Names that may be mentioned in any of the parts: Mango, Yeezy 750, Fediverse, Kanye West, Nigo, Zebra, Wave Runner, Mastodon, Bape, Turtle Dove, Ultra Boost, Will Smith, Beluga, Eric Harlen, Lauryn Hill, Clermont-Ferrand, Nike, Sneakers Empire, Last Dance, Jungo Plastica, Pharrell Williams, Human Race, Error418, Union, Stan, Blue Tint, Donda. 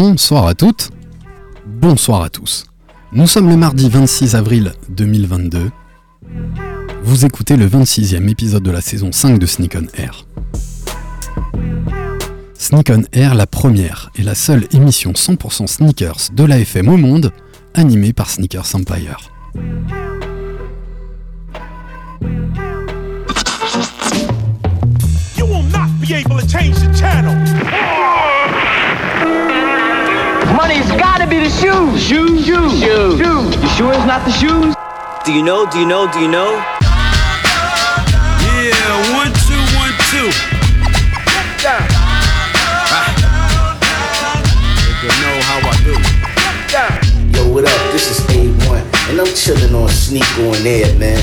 Bonsoir à toutes, bonsoir à tous. Nous sommes le mardi 26 avril 2022. Vous écoutez le 26e épisode de la saison 5 de Sneak On Air. Sneak On Air, la première et la seule émission 100% sneakers de la FM au monde, animée par Sneakers Empire. You will not be able to change the channel. Money's gotta be the shoes. Shoes, shoes, shoes. Shoes. You sure it's not the shoes? Do you know? Do you know? Do you know? Yeah, 1, 2, 1, 2. Yeah. You know how I do. Yeah. Yo, what up? This is A1, and I'm chilling on Sneak On Air, man.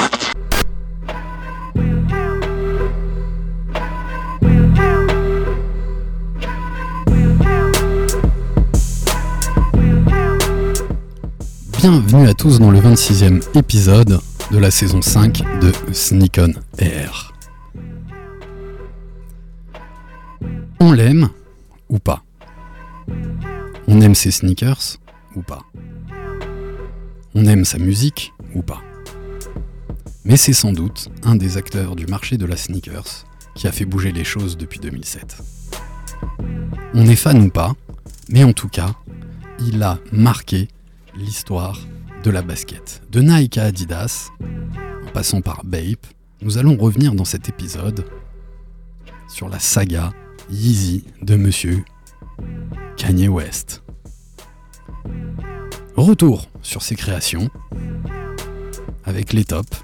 Bienvenue à tous dans le 26e épisode de la saison 5 de Sneak On Air. On l'aime ou pas? On aime ses sneakers ou pas? On aime sa musique ou pas? Mais c'est sans doute un des acteurs du marché de la sneakers qui a fait bouger les choses depuis 2007. On est fan ou pas, mais en tout cas, il a marqué l'histoire de la basket. De Nike à Adidas, en passant par Bape, nous allons revenir dans cet épisode sur la saga Yeezy de Monsieur Kanye West. Retour sur ses créations, avec les tops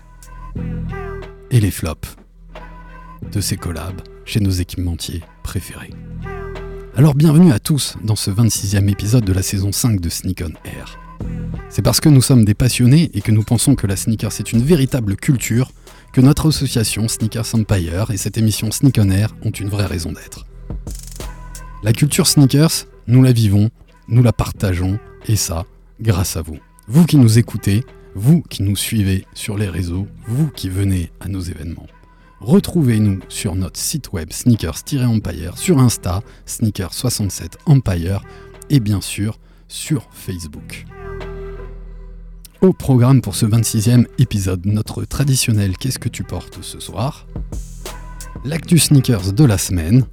et les flops de ses collabs chez nos équipementiers préférés. Alors bienvenue à tous dans ce 26e épisode de la saison 5 de Sneak On Air. C'est parce que nous sommes des passionnés et que nous pensons que la sneaker c'est une véritable culture que notre association Sneakers Empire et cette émission Sneak On Air ont une vraie raison d'être. La culture sneakers, nous la vivons, nous la partageons et ça, grâce à vous. Vous qui nous écoutez, vous qui nous suivez sur les réseaux, vous qui venez à nos événements. Retrouvez-nous sur notre site web Sneakers-Empire, sur Insta, Sneakers67Empire et bien sûr sur Facebook. Au programme pour ce 26e épisode, notre traditionnel « Qu'est-ce que tu portes ce soir ?», l'actu sneakers de la semaine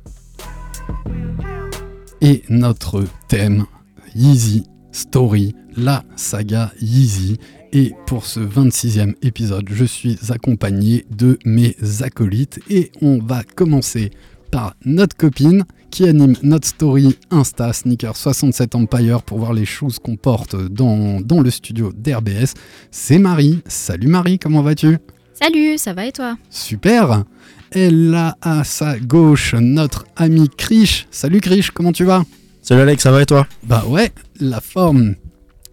et notre thème « Yeezy Story », la saga Yeezy. Et pour ce 26e épisode, je suis accompagné de mes acolytes et on va commencer par notre copine qui anime notre story Insta Sneakers67Empire pour voir les choses qu'on porte dans le studio d'RBS. C'est Marie. Salut Marie, comment vas-tu ? Salut, ça va et toi ? Super. Elle a à sa gauche notre ami Krish. Salut Krish, comment tu vas ? Salut Alex, ça va et toi ? Bah ouais, la forme.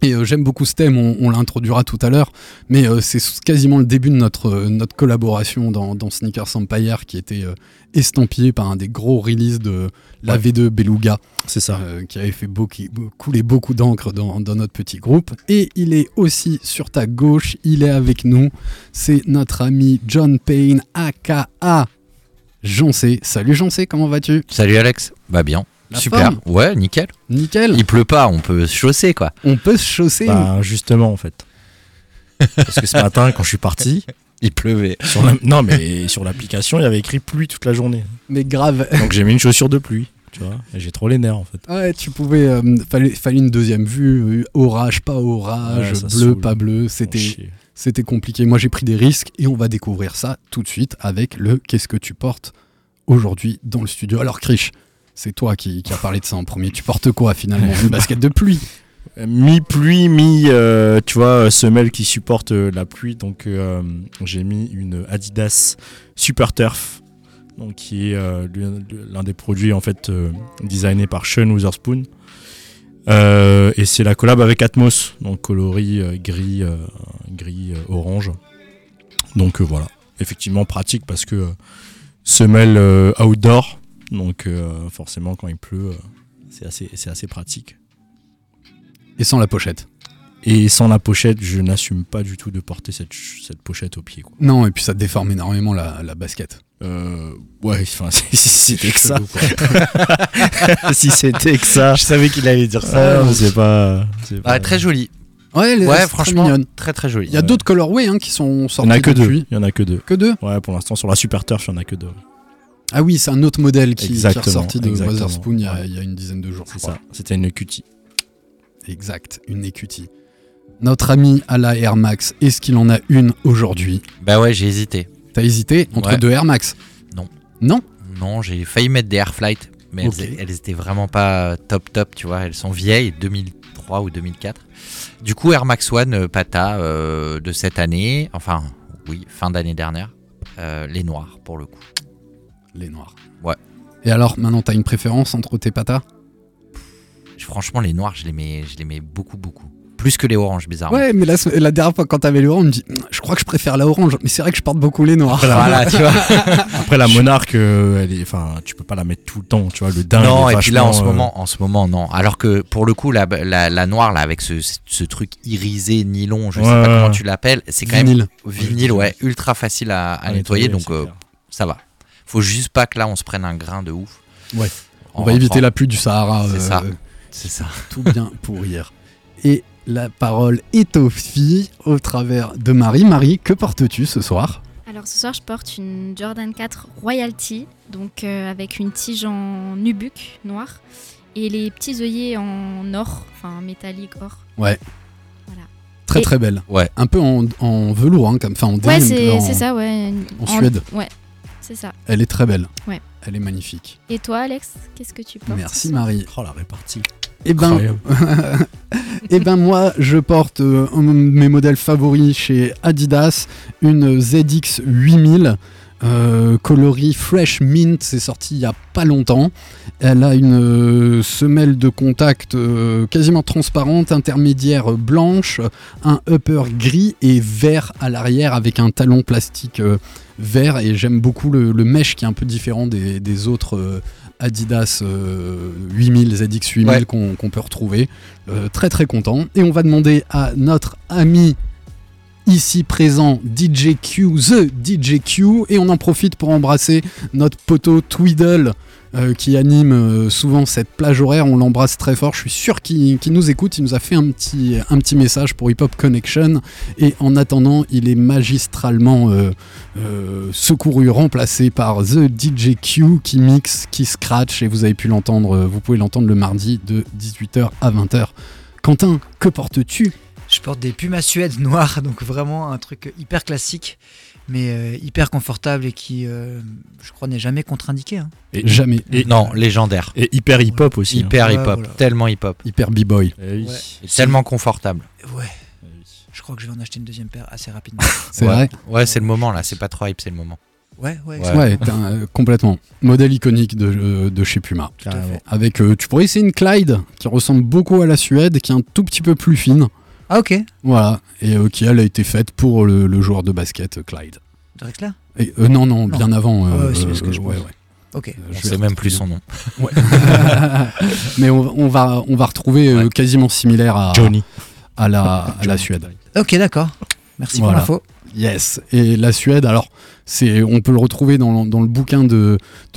Et j'aime beaucoup ce thème, on l'introduira tout à l'heure, mais c'est quasiment le début de notre collaboration dans Sneakers Empire qui était estampillé par un des gros releases de la V2 Beluga. C'est ça. Qui avait fait couler beaucoup d'encre dans notre petit groupe. Et il est aussi sur ta gauche, il est avec nous, c'est notre ami John Payne, aka Joncé. Salut Joncé, comment vas-tu ? Salut Alex, bah bien. La super, forme. Ouais, nickel. Il pleut pas, on peut se chausser quoi. On peut se chausser. Bah, justement en fait. Parce que ce matin quand je suis parti, il pleuvait. Non mais sur l'application il y avait écrit pluie toute la journée. Mais grave. Donc j'ai mis une chaussure de pluie, tu vois. Et j'ai trop les nerfs en fait. Ouais, tu pouvais, fallait une deuxième vue, orage, pas orage, ouais, bleu, pas bleu, c'était compliqué. Moi j'ai pris des risques et on va découvrir ça tout de suite avec le qu'est-ce que tu portes aujourd'hui dans le studio. Alors Krish, c'est toi qui a parlé de ça en premier. Tu portes quoi finalement ? Une basket de pluie. Mi-pluie, tu vois, semelle qui supporte la pluie. Donc j'ai mis une Adidas Super Turf, donc qui est l'un des produits en fait designé par Sean Wotherspoon. Et c'est la collab avec Atmos, donc coloris gris orange. Donc voilà, effectivement pratique parce que semelle outdoor, donc forcément quand il pleut c'est assez pratique. Et sans la pochette. Et sans la pochette, je n'assume pas du tout de porter cette pochette au pied, quoi. Non, et puis ça déforme énormément la basket. Ouais, enfin, si c'était que ça. Si c'était que ça. Je savais qu'il allait dire ça. C'est pas... Ah, très joli. Ouais, franchement, très joli. Il y a d'autres colorways hein, qui sont sortis depuis. Il y en a que deux. Que deux ? Ouais, pour l'instant, sur la Super Turf, il y en a que deux. Ah oui, c'est un autre modèle qui est ressorti de Wotherspoon il y a une dizaine de jours. C'est ça, c'était une EQT. Exact, une EQT. Notre ami à la Air Max, est-ce qu'il en a une aujourd'hui ? Bah ouais, j'ai hésité. T'as hésité entre deux Air Max ? Non, j'ai failli mettre des Air Flight, mais elles étaient vraiment pas top, tu vois. Elles sont vieilles, 2003 ou 2004. Du coup, Air Max One, Pata de cette année, enfin, oui, fin d'année dernière, les noirs pour le coup. Les noirs. Ouais. Et alors, maintenant, t'as une préférence entre tes Pata ? Franchement, les noirs, je les mets beaucoup. Plus que les oranges, bizarrement. Ouais, mais la dernière fois, quand t'avais le orange, je me dis, je crois que je préfère la orange. Mais c'est vrai que je porte beaucoup les noirs. Voilà, tu vois. Après, la monarque, tu peux pas la mettre tout le temps, tu vois, le dingue. Non, et puis là, en ce moment, non. Alors que, pour le coup, la noire, là, avec ce truc irisé, nylon, je sais pas comment tu l'appelles, c'est quand vinyle. Même... Vinyle, ouais, ultra facile à nettoyer, donc ça va. Faut juste pas que là, on se prenne un grain de ouf. Ouais, on va éviter la pluie du Sahara. C'est ça. C'est ça. Tout bien pour hier. Et la parole est aux filles au travers de Marie. Marie, que portes-tu ce soir ? Alors ce soir, je porte une Jordan 4 Royalty, donc avec une tige en nubuck noire et les petits œillets en or, enfin métallique or. Ouais. Voilà. Très belle. Ouais. Un peu en velours, hein, comme, enfin en denim. Ouais, c'est ça, ouais. En Suède. Ouais. C'est ça. Elle est très belle. Ouais. Elle est magnifique. Et toi, Alex, qu'est-ce que tu portes ? Merci Marie. Oh la répartie. Eh ben moi, je porte mes modèles favoris chez Adidas, une ZX8000, coloris Fresh Mint, c'est sorti il n'y a pas longtemps. Elle a une semelle de contact quasiment transparente, intermédiaire blanche, un upper gris et vert à l'arrière avec un talon plastique vert. Et j'aime beaucoup le mesh qui est un peu différent des autres Adidas 8000, ZX8000 qu'on peut retrouver. Très très content. Et on va demander à notre ami ici présent, DJ Q, The DJ Q. Et on en profite pour embrasser notre poteau Tweedle qui anime souvent cette plage horaire. On l'embrasse très fort. Je suis sûr qu'il nous écoute. Il nous a fait un petit message pour Hip Hop Connection. Et en attendant, il est magistralement secouru, remplacé par The DJ Q qui mixe, qui scratch. Et vous pouvez l'entendre le mardi de 18h à 20h. Quentin, que portes-tu ? Je porte des Puma Suède noires, donc vraiment un truc hyper classique, mais hyper confortable et qui, je crois, n'est jamais contre-indiqué. Hein. Et jamais. Et non, légendaire. Et hyper hip-hop aussi. Hyper hip-hop, voilà. Tellement hip-hop. Hyper b-boy. Oui. Ouais. Et tellement confortable. Ouais. Je crois que je vais en acheter une deuxième paire assez rapidement. C'est vrai ? Ouais, c'est le moment là, c'est pas trop hype, c'est le moment. Ouais, complètement. Modèle iconique de chez Puma. Tout à fait. Avec, tu pourrais essayer une Clyde qui ressemble beaucoup à la Suède, qui est un tout petit peu plus fine. Ah ok. Voilà, et qui elle a été faite pour le joueur de basket Clyde. Drexler ? Non, bien avant. C'est parce que je pense. Ouais. Ok. Je sais même plus son nom. Ouais. Mais on va retrouver quasiment similaire à Johnny, à la Suède. Ok, d'accord. Merci pour l'info. Yes. Et la Suède, alors on peut le retrouver dans le bouquin de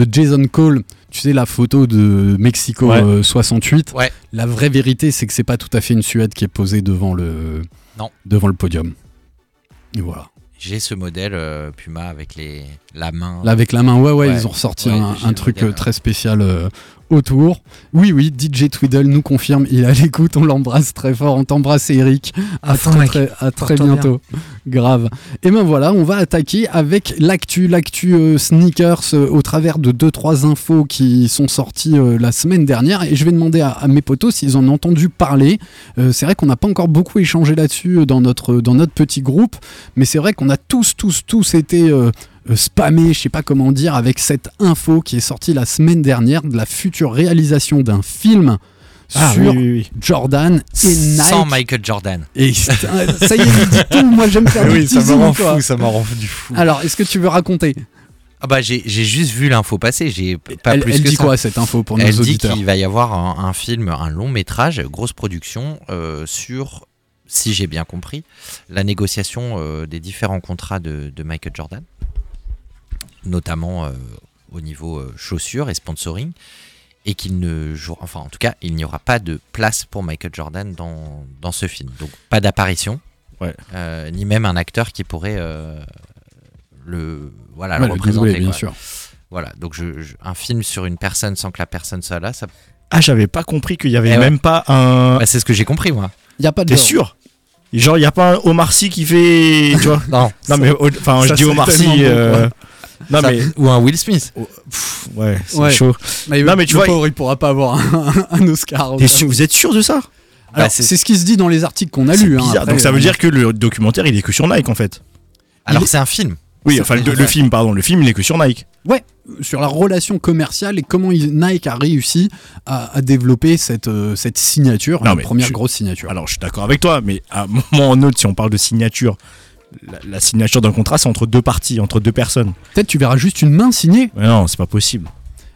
Jason Cole. Tu sais, la photo de Mexico 68, la vraie vérité, c'est que c'est pas tout à fait une Suède qui est posée devant le podium. Et voilà. J'ai ce modèle Puma avec la main. Là, avec la main, ouais, ils ont ressorti un truc très spécial autour. Oui, DJ Tweedle nous confirme, il est à l'écoute, on l'embrasse très fort. On t'embrasse, Eric. À très bientôt. Grave. Et ben voilà, on va attaquer avec l'actu sneakers au travers de 2-3 infos qui sont sorties la semaine dernière, et je vais demander à mes potos s'ils en ont entendu parler. C'est vrai qu'on n'a pas encore beaucoup échangé là-dessus dans notre petit groupe, mais c'est vrai qu'on a tous été spammés, je sais pas comment dire, avec cette info qui est sortie la semaine dernière de la future réalisation d'un film sur Jordan et Nike. Sans Michael Jordan. Et ça y est, il dit tout, moi j'aime faire du teasing. Ça me rend fou. Alors, est-ce que tu veux raconter ? Ah bah j'ai juste vu l'info passer, j'ai pas elle, plus elle que ça. Elle dit quoi cette info pour nos auditeurs ? Elle dit qu'il va y avoir un film, un long métrage, grosse production sur, si j'ai bien compris, la négociation des différents contrats de Michael Jordan, notamment au niveau chaussures et sponsoring, et qu'il ne jouera, enfin en tout cas, il n'y aura pas de place pour Michael Jordan dans ce film. Donc pas d'apparition, ouais. Ni même un acteur qui pourrait le représenter. Doublé, bien sûr. Voilà, donc un film sur une personne sans que la personne soit là, ça. Ah, j'avais pas compris qu'il y avait même pas un. Bah, c'est ce que j'ai compris moi. Y a pas de. T'es sûr? Genre y a pas un Omar Sy qui fait, tu vois? Non, mais enfin je dis Omar Sy. Non, mais... Ou un Will Smith. Pff, ouais, c'est chaud. Mais non, mais tu vois, il pourra pas avoir un Oscar. Vous êtes sûr de ça? Alors, c'est ce qui se dit dans les articles qu'on a lus. Hein, après, donc ça veut dire que le documentaire il est que sur Nike en fait. Alors c'est un film. Oui, enfin le film il est que sur Nike. Ouais, sur la relation commerciale et comment Nike a réussi à développer cette signature, non, première grosse signature. Alors je suis d'accord avec toi, mais à un moment ou un autre, si on parle de signature, la signature d'un contrat c'est entre deux parties, entre deux personnes. Peut-être tu verras juste une main signée. Mais non, c'est pas possible.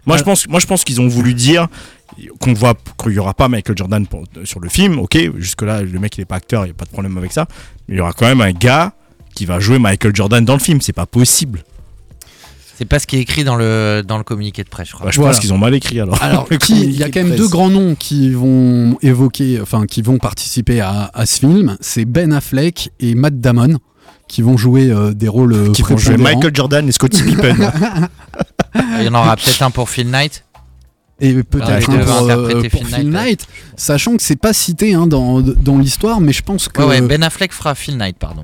Moi, je pense qu'ils ont voulu dire qu'on voit qu'il n'y aura pas Michael Jordan sur le film, ok, jusque-là le mec il n'est pas acteur, il n'y a pas de problème avec ça, mais il y aura quand même un gars qui va jouer Michael Jordan dans le film, c'est pas possible. C'est pas ce qui est écrit dans le communiqué de presse, je crois. Bah, je pense qu'ils ont mal écrit alors. Alors, il y a quand même deux grands noms qui vont participer à ce film, c'est Ben Affleck et Matt Damon qui vont jouer des rôles qui vont jouer Michael Jordan et Scottie Pippen. Il y en aura peut-être un pour Phil Knight. Et peut-être pour Phil Knight, sachant que c'est pas cité dans l'histoire, mais je pense que Ben Affleck fera Phil Knight, pardon.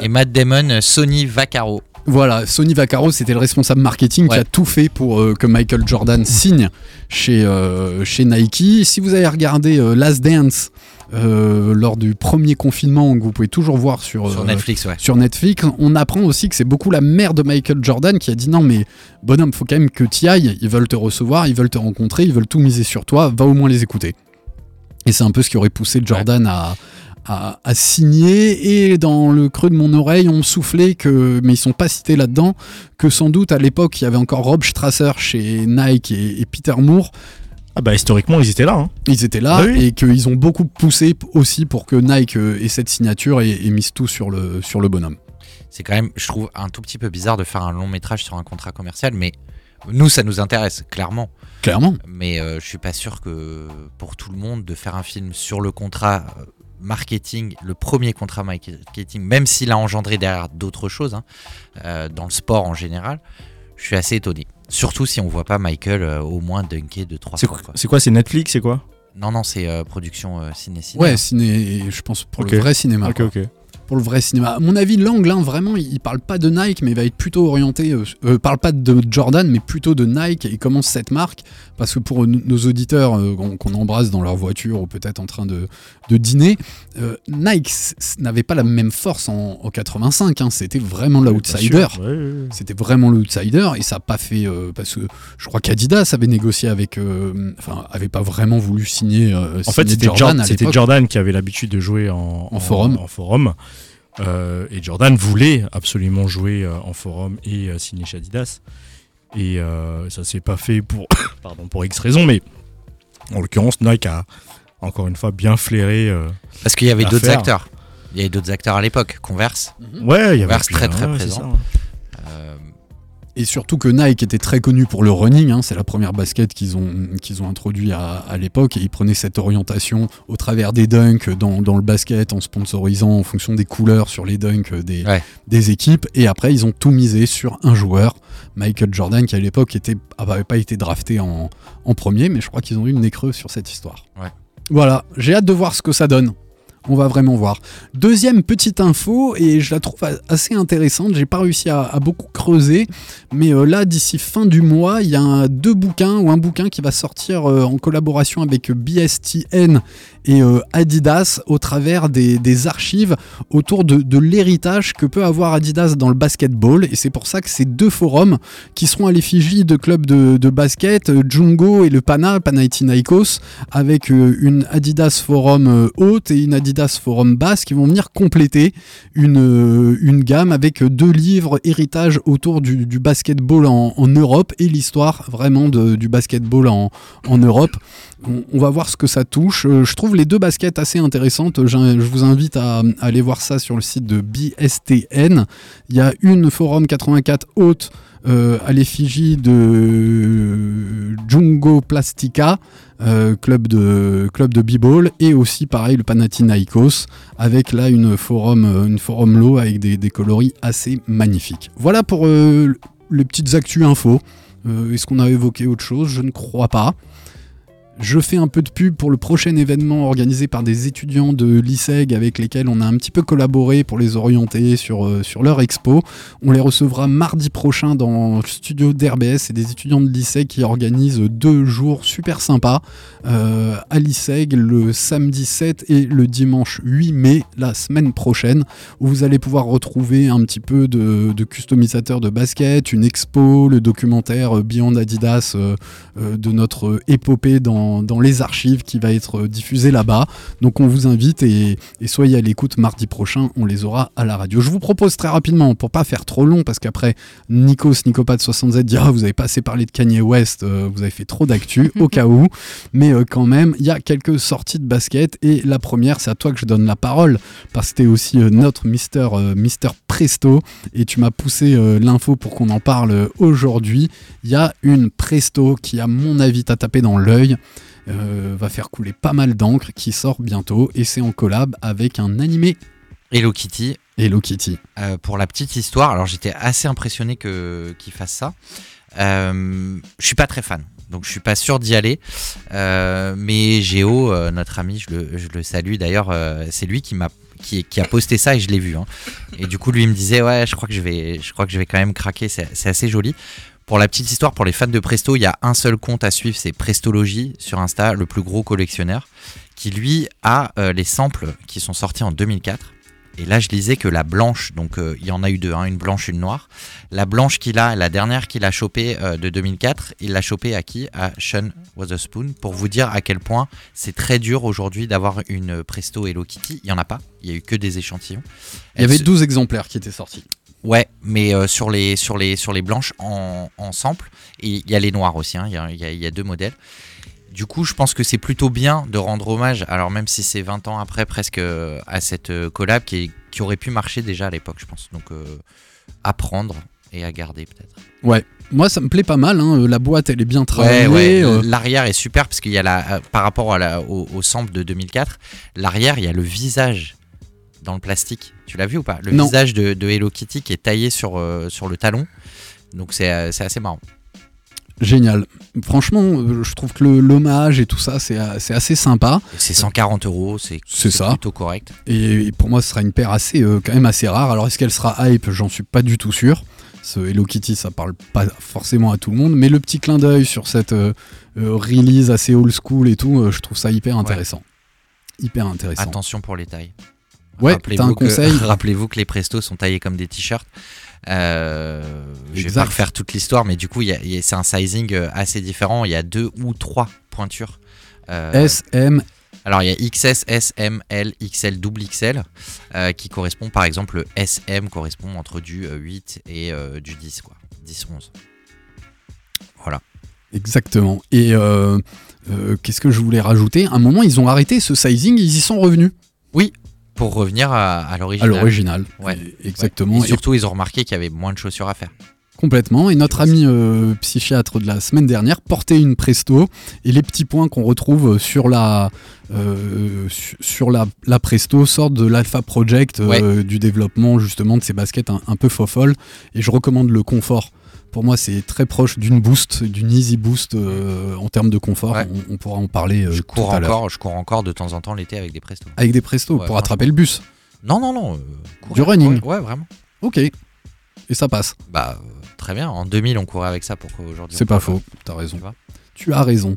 Et Matt Damon, Sonny Vaccaro. Voilà, Sonny Vaccaro, c'était le responsable marketing qui a tout fait pour que Michael Jordan signe chez Nike. Si vous avez regardé Last Dance lors du premier confinement, que vous pouvez toujours voir sur Netflix, sur Netflix, on apprend aussi que c'est beaucoup la mère de Michael Jordan qui a dit non mais bonhomme, faut quand même que t'y ailles, ils veulent te recevoir, ils veulent te rencontrer, ils veulent tout miser sur toi, va au moins les écouter. Et c'est un peu ce qui aurait poussé Jordan à signer, et dans le creux de mon oreille on soufflait que, mais ils sont pas cités là-dedans, que sans doute à l'époque il y avait encore Rob Strasser chez Nike et Peter Moore. Ah bah historiquement ils étaient là ah oui. Et qu'ils ont beaucoup poussé aussi pour que Nike ait cette signature et mise tout sur le bonhomme. C'est quand même, je trouve, un tout petit peu bizarre de faire un long métrage sur un contrat commercial, mais nous ça nous intéresse clairement, mais je suis pas sûr que pour tout le monde de faire un film sur le contrat marketing, le premier contrat marketing, même s'il a engendré derrière d'autres choses, dans le sport en général, je suis assez étonné. Surtout si on voit pas Michael au moins dunker de 3 fois. C'est quoi, c'est Netflix, c'est quoi ? Non, c'est production ciné. Ouais, ciné, je pense pour le vrai cinéma. Ok. Pour le vrai cinéma. À mon avis, l'angle, vraiment, il parle pas de Nike, mais il va être plutôt orienté. Parle pas de Jordan, mais plutôt de Nike. Et comment cette marque, parce que pour nos auditeurs qu'on embrasse dans leur voiture ou peut-être en train de dîner, Nike n'avait pas la même force en 85. C'était vraiment l'outsider. C'était vraiment l'outsider, et ça n'a pas fait parce que je crois qu'Adidas avait négocié avec, avait pas vraiment voulu signer. En fait, c'était Jordan. C'était Jordan qui avait l'habitude de jouer en forum. En forum. Et Jordan voulait absolument jouer en forum et signer chez Adidas, et ça s'est pas fait pour X raison, mais en l'occurrence Nike a encore une fois bien flairé parce qu'il y avait d'autres acteurs à l'époque. Converse, il y avait Converse très présent, et surtout que Nike était très connu pour le running, c'est la première basket qu'ils ont introduit à l'époque, et ils prenaient cette orientation au travers des dunks dans le basket, en sponsorisant en fonction des couleurs sur les dunks des équipes, et après ils ont tout misé sur un joueur, Michael Jordan, qui à l'époque n'avait pas été drafté en premier, mais je crois qu'ils ont eu le nez creux sur cette histoire. Voilà, j'ai hâte de voir ce que ça donne. On va vraiment voir. Deuxième petite info, et je la trouve assez intéressante, j'ai pas réussi à beaucoup creuser, mais là d'ici fin du mois, il y a un bouquin qui va sortir en collaboration avec BSTN et Adidas au travers des archives autour de l'héritage que peut avoir Adidas dans le basketball, et c'est pour ça que ces deux forums qui seront à l'effigie de clubs de basket, Djungo et le Panathinaikos, avec une Adidas Forum haute et une Adidas Adidas Forum Bass qui vont venir compléter une gamme avec deux livres héritage autour du basketball en Europe et l'histoire vraiment du basketball en Europe. On va voir ce que ça touche. Je trouve les deux baskets assez intéressantes. Je vous invite à aller voir ça sur le site de BSTN. Il y a une Forum 84 haute à l'effigie de Jungo Plastica, club de b-ball, et aussi pareil le Panathinaikos avec là une forum low avec des coloris assez magnifiques. Voilà pour les petites actus infos. Est-ce qu'on a évoqué autre chose ? Je ne crois pas. Je fais un peu de pub pour le prochain événement organisé par des étudiants de l'ISEG avec lesquels on a un petit peu collaboré pour les orienter sur leur expo. On les recevra mardi prochain dans le studio d'RBS. C'est des étudiants de l'ISEG qui organisent 2 jours super sympas à l'ISEG le samedi 7 et le dimanche 8 mai, la semaine prochaine, où vous allez pouvoir retrouver un petit peu de customisateurs de baskets, une expo, le documentaire Beyond Adidas de notre épopée dans les archives qui va être diffusée là-bas. Donc on vous invite et soyez à l'écoute mardi prochain, on les aura à la radio. Je vous propose très rapidement, pour pas faire trop long, parce qu'après Nico Sneakopad60Z dira vous avez pas assez parlé de Kanye West, vous avez fait trop d'actu au cas où, mais quand même il y a quelques sorties de basket et la première c'est à toi que je donne la parole parce que t'es aussi notre Mister Presto et tu m'as poussé l'info pour qu'on en parle aujourd'hui. Il y a une Presto qui à mon avis t'a tapé dans l'œil, va faire couler pas mal d'encre, qui sort bientôt et c'est en collab avec un animé Hello Kitty. Pour la petite histoire, alors j'étais assez impressionné qu'il fasse ça. Je suis pas très fan, donc je suis pas sûr d'y aller, mais Géo, notre ami, je le salue d'ailleurs, c'est lui qui a posté ça et je l'ai vu hein. Et du coup lui il me disait ouais je crois que je vais quand même craquer, c'est assez joli. Pour la petite histoire, pour les fans de Presto, il y a un seul compte à suivre, c'est Prestology sur Insta, le plus gros collectionneur, qui lui a les samples qui sont sortis en 2004. Et là, je lisais que la blanche, donc il y en a eu 2, hein, une blanche, une noire. La blanche qu'il a, la dernière qu'il a chopée de 2004, il l'a chopée à qui ? À Sean Wotherspoon, pour vous dire à quel point c'est très dur aujourd'hui d'avoir une Presto Hello Kitty. Il n'y en a pas, il n'y a eu que des échantillons. Il y avait 12 exemplaires qui étaient sortis. Ouais, mais sur les blanches en sample, et il y a les noirs aussi, hein, il y a 2 modèles. Du coup, je pense que c'est plutôt bien de rendre hommage, alors même si c'est 20 ans après presque, à cette collab qui aurait pu marcher déjà à l'époque, je pense. Donc, à prendre et à garder peut-être. Ouais, moi ça me plaît pas mal, hein. La boîte elle est bien travaillée. Ouais. L'arrière est super parce qu'il y a par rapport au sample de 2004, l'arrière il y a le visage dans le plastique, tu l'as vu ou pas ? Le non. Visage de Hello Kitty qui est taillé sur le talon, donc c'est assez marrant. Génial. Franchement, je trouve que l'hommage et tout ça, c'est assez sympa. C'est 140€, c'est plutôt correct. Et pour moi, ce sera une paire quand même assez rare. Alors, est-ce qu'elle sera hype ? J'en suis pas du tout sûr. Ce Hello Kitty, ça parle pas forcément à tout le monde, mais le petit clin d'œil sur cette release assez old school et tout, je trouve ça hyper intéressant. Ouais. Hyper intéressant. Attention pour les tailles. Ouais, rappelez-vous t'as un conseil. Rappelez-vous que les Prestos sont taillés comme des t-shirts. Je vais pas refaire toute l'histoire, mais du coup, c'est un sizing assez différent. Il y a 2 ou 3 pointures. S, M. Alors, il y a XS, S, M, L, XL, XXL, qui correspond, par exemple, le SM correspond entre du 8 et du 10, quoi. 10, 11. Voilà. Exactement. Et qu'est-ce que je voulais rajouter ? À un moment, ils ont arrêté ce sizing, ils y sont revenus. Oui. Pour revenir à l'original. À l'original, ouais. Exactement. Ouais. Et surtout, ils ont remarqué qu'il y avait moins de chaussures à faire. Complètement. Et notre ami psychiatre de la semaine dernière portait une Presto. Et les petits points qu'on retrouve sur la Presto sortent de l'Alpha Project, du développement justement de ces baskets un peu fofolles. Et je recommande le confort. Pour moi, c'est très proche d'une Easy Boost en termes de confort. Ouais. On pourra en parler tout à l'heure. Je cours encore de temps en temps l'été avec des Prestos. Avec des Prestos, ouais, pour attraper le bus. Non. Du running. Ouais, vraiment. Ok. Et ça passe. Bah, très bien. En 2000, on courait avec ça pour qu'aujourd'hui... C'est pas faux. T'as raison. Tu as raison.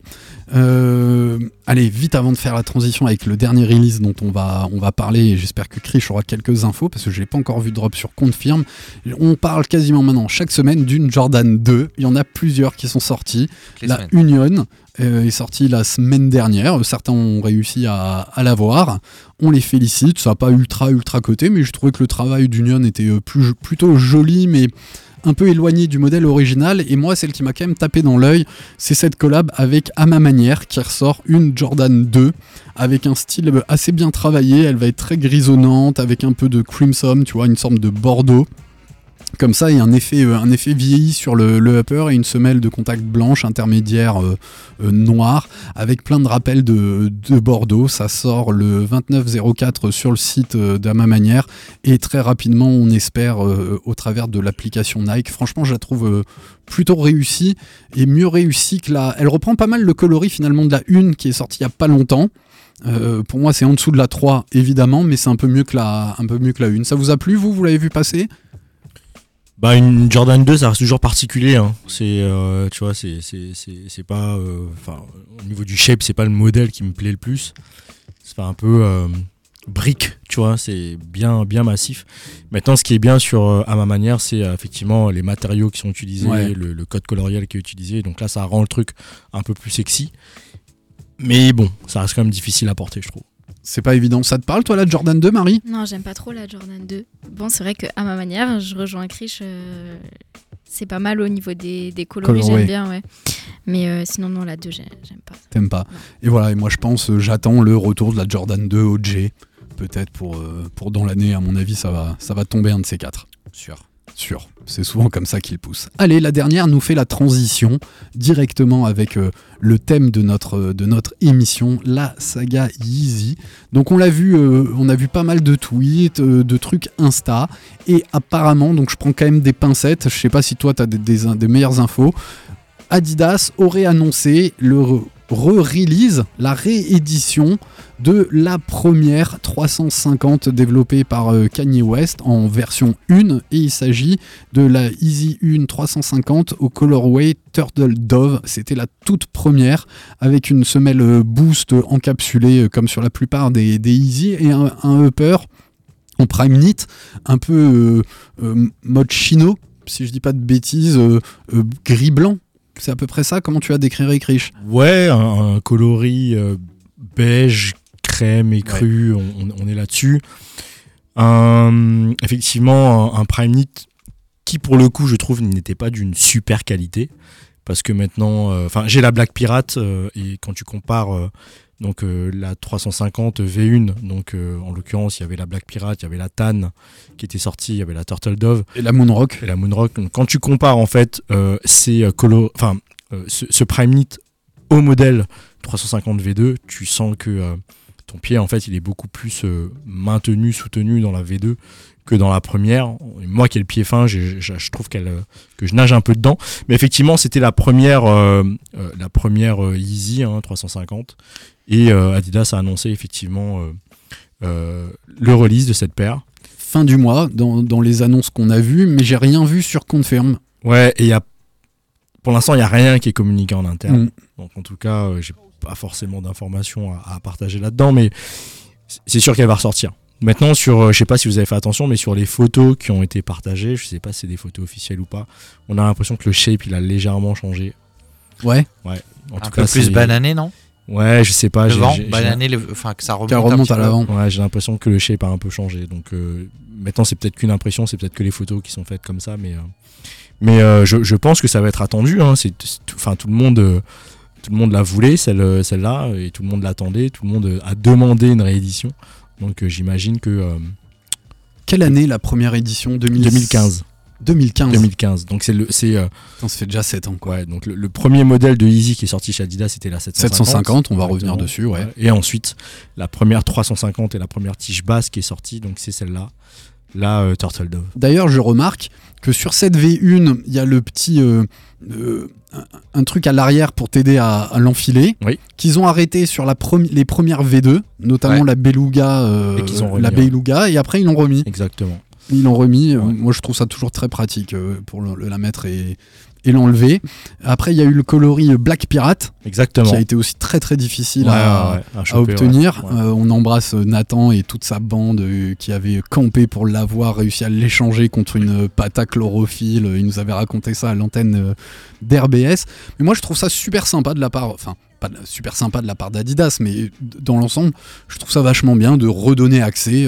Allez, vite avant de faire la transition avec le dernier release dont on va parler, et j'espère que Krish aura quelques infos parce que je n'ai pas encore vu drop sur Confirm. On parle quasiment maintenant chaque semaine d'une Jordan 2. Il y en a plusieurs qui sont sorties. La Union, est sorti la semaine dernière. Certains ont réussi à l'avoir. On les félicite. Ça n'a pas ultra coté, mais je trouvais que le travail d'Union était plutôt joli, mais un peu éloigné du modèle original. Et moi, celle qui m'a quand même tapé dans l'œil, c'est cette collab avec À Ma Manière, qui ressort une Jordan 2 avec un style assez bien travaillé. Elle va être très grisonnante, avec un peu de crimson, tu vois, une sorte de bordeaux comme ça, et un effet vieilli sur le upper, et une semelle de contact blanche intermédiaire noire, avec plein de rappels de Bordeaux. Ça sort le 29/04 sur le site d'À Ma Manière, et très rapidement, on espère, au travers de l'application Nike. Franchement, je la trouve plutôt réussie, et mieux réussie que la... Elle reprend pas mal le coloris finalement de la 1 qui est sortie il n'y a pas longtemps. Pour moi, c'est en dessous de la 3, évidemment, mais c'est un peu mieux que la 1. Ça vous a plu, vous l'avez vu passer ? Bah, une Jordan 2, ça reste toujours particulier, hein. C'est tu vois, c'est pas enfin, au niveau du shape, c'est pas le modèle qui me plaît le plus. C'est un peu brique, tu vois, c'est bien massif. Maintenant, ce qui est bien sur À Ma Manière, c'est effectivement les matériaux qui sont utilisés, ouais, le code coloriel qui est utilisé. Donc là, ça rend le truc un peu plus sexy. Mais bon, ça reste quand même difficile à porter, je trouve. C'est pas évident. Ça te parle, toi, la Jordan 2, Marie ? Non, j'aime pas trop la Jordan 2. Bon, c'est vrai que À Ma Manière, je rejoins Krish, c'est pas mal au niveau des coloris, j'aime bien, ouais. Mais sinon, non, la 2, j'aime pas. T'aimes pas. Non. Et voilà, et moi, je pense, j'attends le retour de la Jordan 2 OG, peut-être pour dans l'année, à mon avis, ça va tomber un de ces quatre. Sûr. C'est souvent comme ça qu'il pousse. Allez, la dernière nous fait la transition directement avec le thème de notre émission, la saga Yeezy. Donc on a vu pas mal de tweets, de trucs Insta, et apparemment, donc je prends quand même des pincettes, je sais pas si toi t'as des meilleures infos, Adidas aurait annoncé le re-release, la réédition de la première 350 développée par Kanye West en version 1, et il s'agit de la Yeezy 1 350 au colorway Turtle Dove. C'était la toute première, avec une semelle boost encapsulée comme sur la plupart des Yeezy, et un upper en prime knit, un peu mode chino, si je dis pas de bêtises, gris-blanc. C'est à peu près ça. Comment tu as décrit, Krish ? Ouais, un coloris beige, crème et cru, ouais. on est là-dessus. Effectivement, un prime knit qui, pour le coup, je trouve, n'était pas d'une super qualité. Parce que maintenant, j'ai la Black Pirate, et quand tu compares la 350 V1, donc en l'occurrence, il y avait la Black Pirate, il y avait la Tan qui était sortie, il y avait la Turtle Dove et la Moonrock. Donc, quand tu compares en fait ce prime knit au modèle 350 V2, tu sens que ton pied, en fait, il est beaucoup plus maintenu, soutenu dans la V2 que dans la première. Moi qui ai le pied fin, je trouve que je nage un peu dedans. Mais effectivement, c'était la première Yeezy 350. Et Adidas a annoncé effectivement le release de cette paire. Fin du mois, dans les annonces qu'on a vues, mais j'ai rien vu sur Confirm. Ouais, et pour l'instant, il n'y a rien qui est communiqué en interne. Donc en tout cas, j'ai pas forcément d'informations à partager là-dedans, mais c'est sûr qu'elle va ressortir. Maintenant, je sais pas si vous avez fait attention, mais sur les photos qui ont été partagées, je sais pas si c'est des photos officielles ou pas, on a l'impression que le shape, il a légèrement changé. Ouais. En tout cas, plus banané, non ? Ouais, je sais pas. Que ça remonte à l'avant. Ouais, j'ai l'impression que le shape a un peu changé. Donc maintenant, c'est peut-être qu'une impression, c'est peut-être que les photos qui sont faites comme ça, mais je pense que ça va être attendu. Hein. Tout le monde la voulait, celle-là, et tout le monde l'attendait, tout le monde a demandé une réédition. Donc j'imagine que... Quelle année la première édition ? 2015. Donc on se fait déjà 7 ans, quoi. Ouais, donc le premier modèle de Yeezy qui est sorti chez Adidas, c'était la 750, on va revenir dessus, ouais. Et ensuite, la première 350 et la première tige basse qui est sortie, donc c'est celle-là. La Turtle Dove. D'ailleurs, je remarque que sur cette V1, il y a le petit un truc à l'arrière pour t'aider à l'enfiler, oui, qu'ils ont arrêté sur les premières V2, notamment, ouais, la Beluga, et après ils l'ont remis. Exactement. Ils l'ont remis. Ouais. Moi, je trouve ça toujours très pratique pour la mettre et l'enlever. Après, il y a eu le coloris Black Pirate. Exactement. Qui a été aussi très très difficile à obtenir. Ouais. On embrasse Nathan et toute sa bande qui avait campé pour l'avoir, réussi à l'échanger contre une pâte à chlorophylle. Il nous avait raconté ça à l'antenne d'RBS. Mais moi, je trouve ça super sympa de la part... Enfin, pas super sympa de la part d'Adidas, mais dans l'ensemble, je trouve ça vachement bien de redonner accès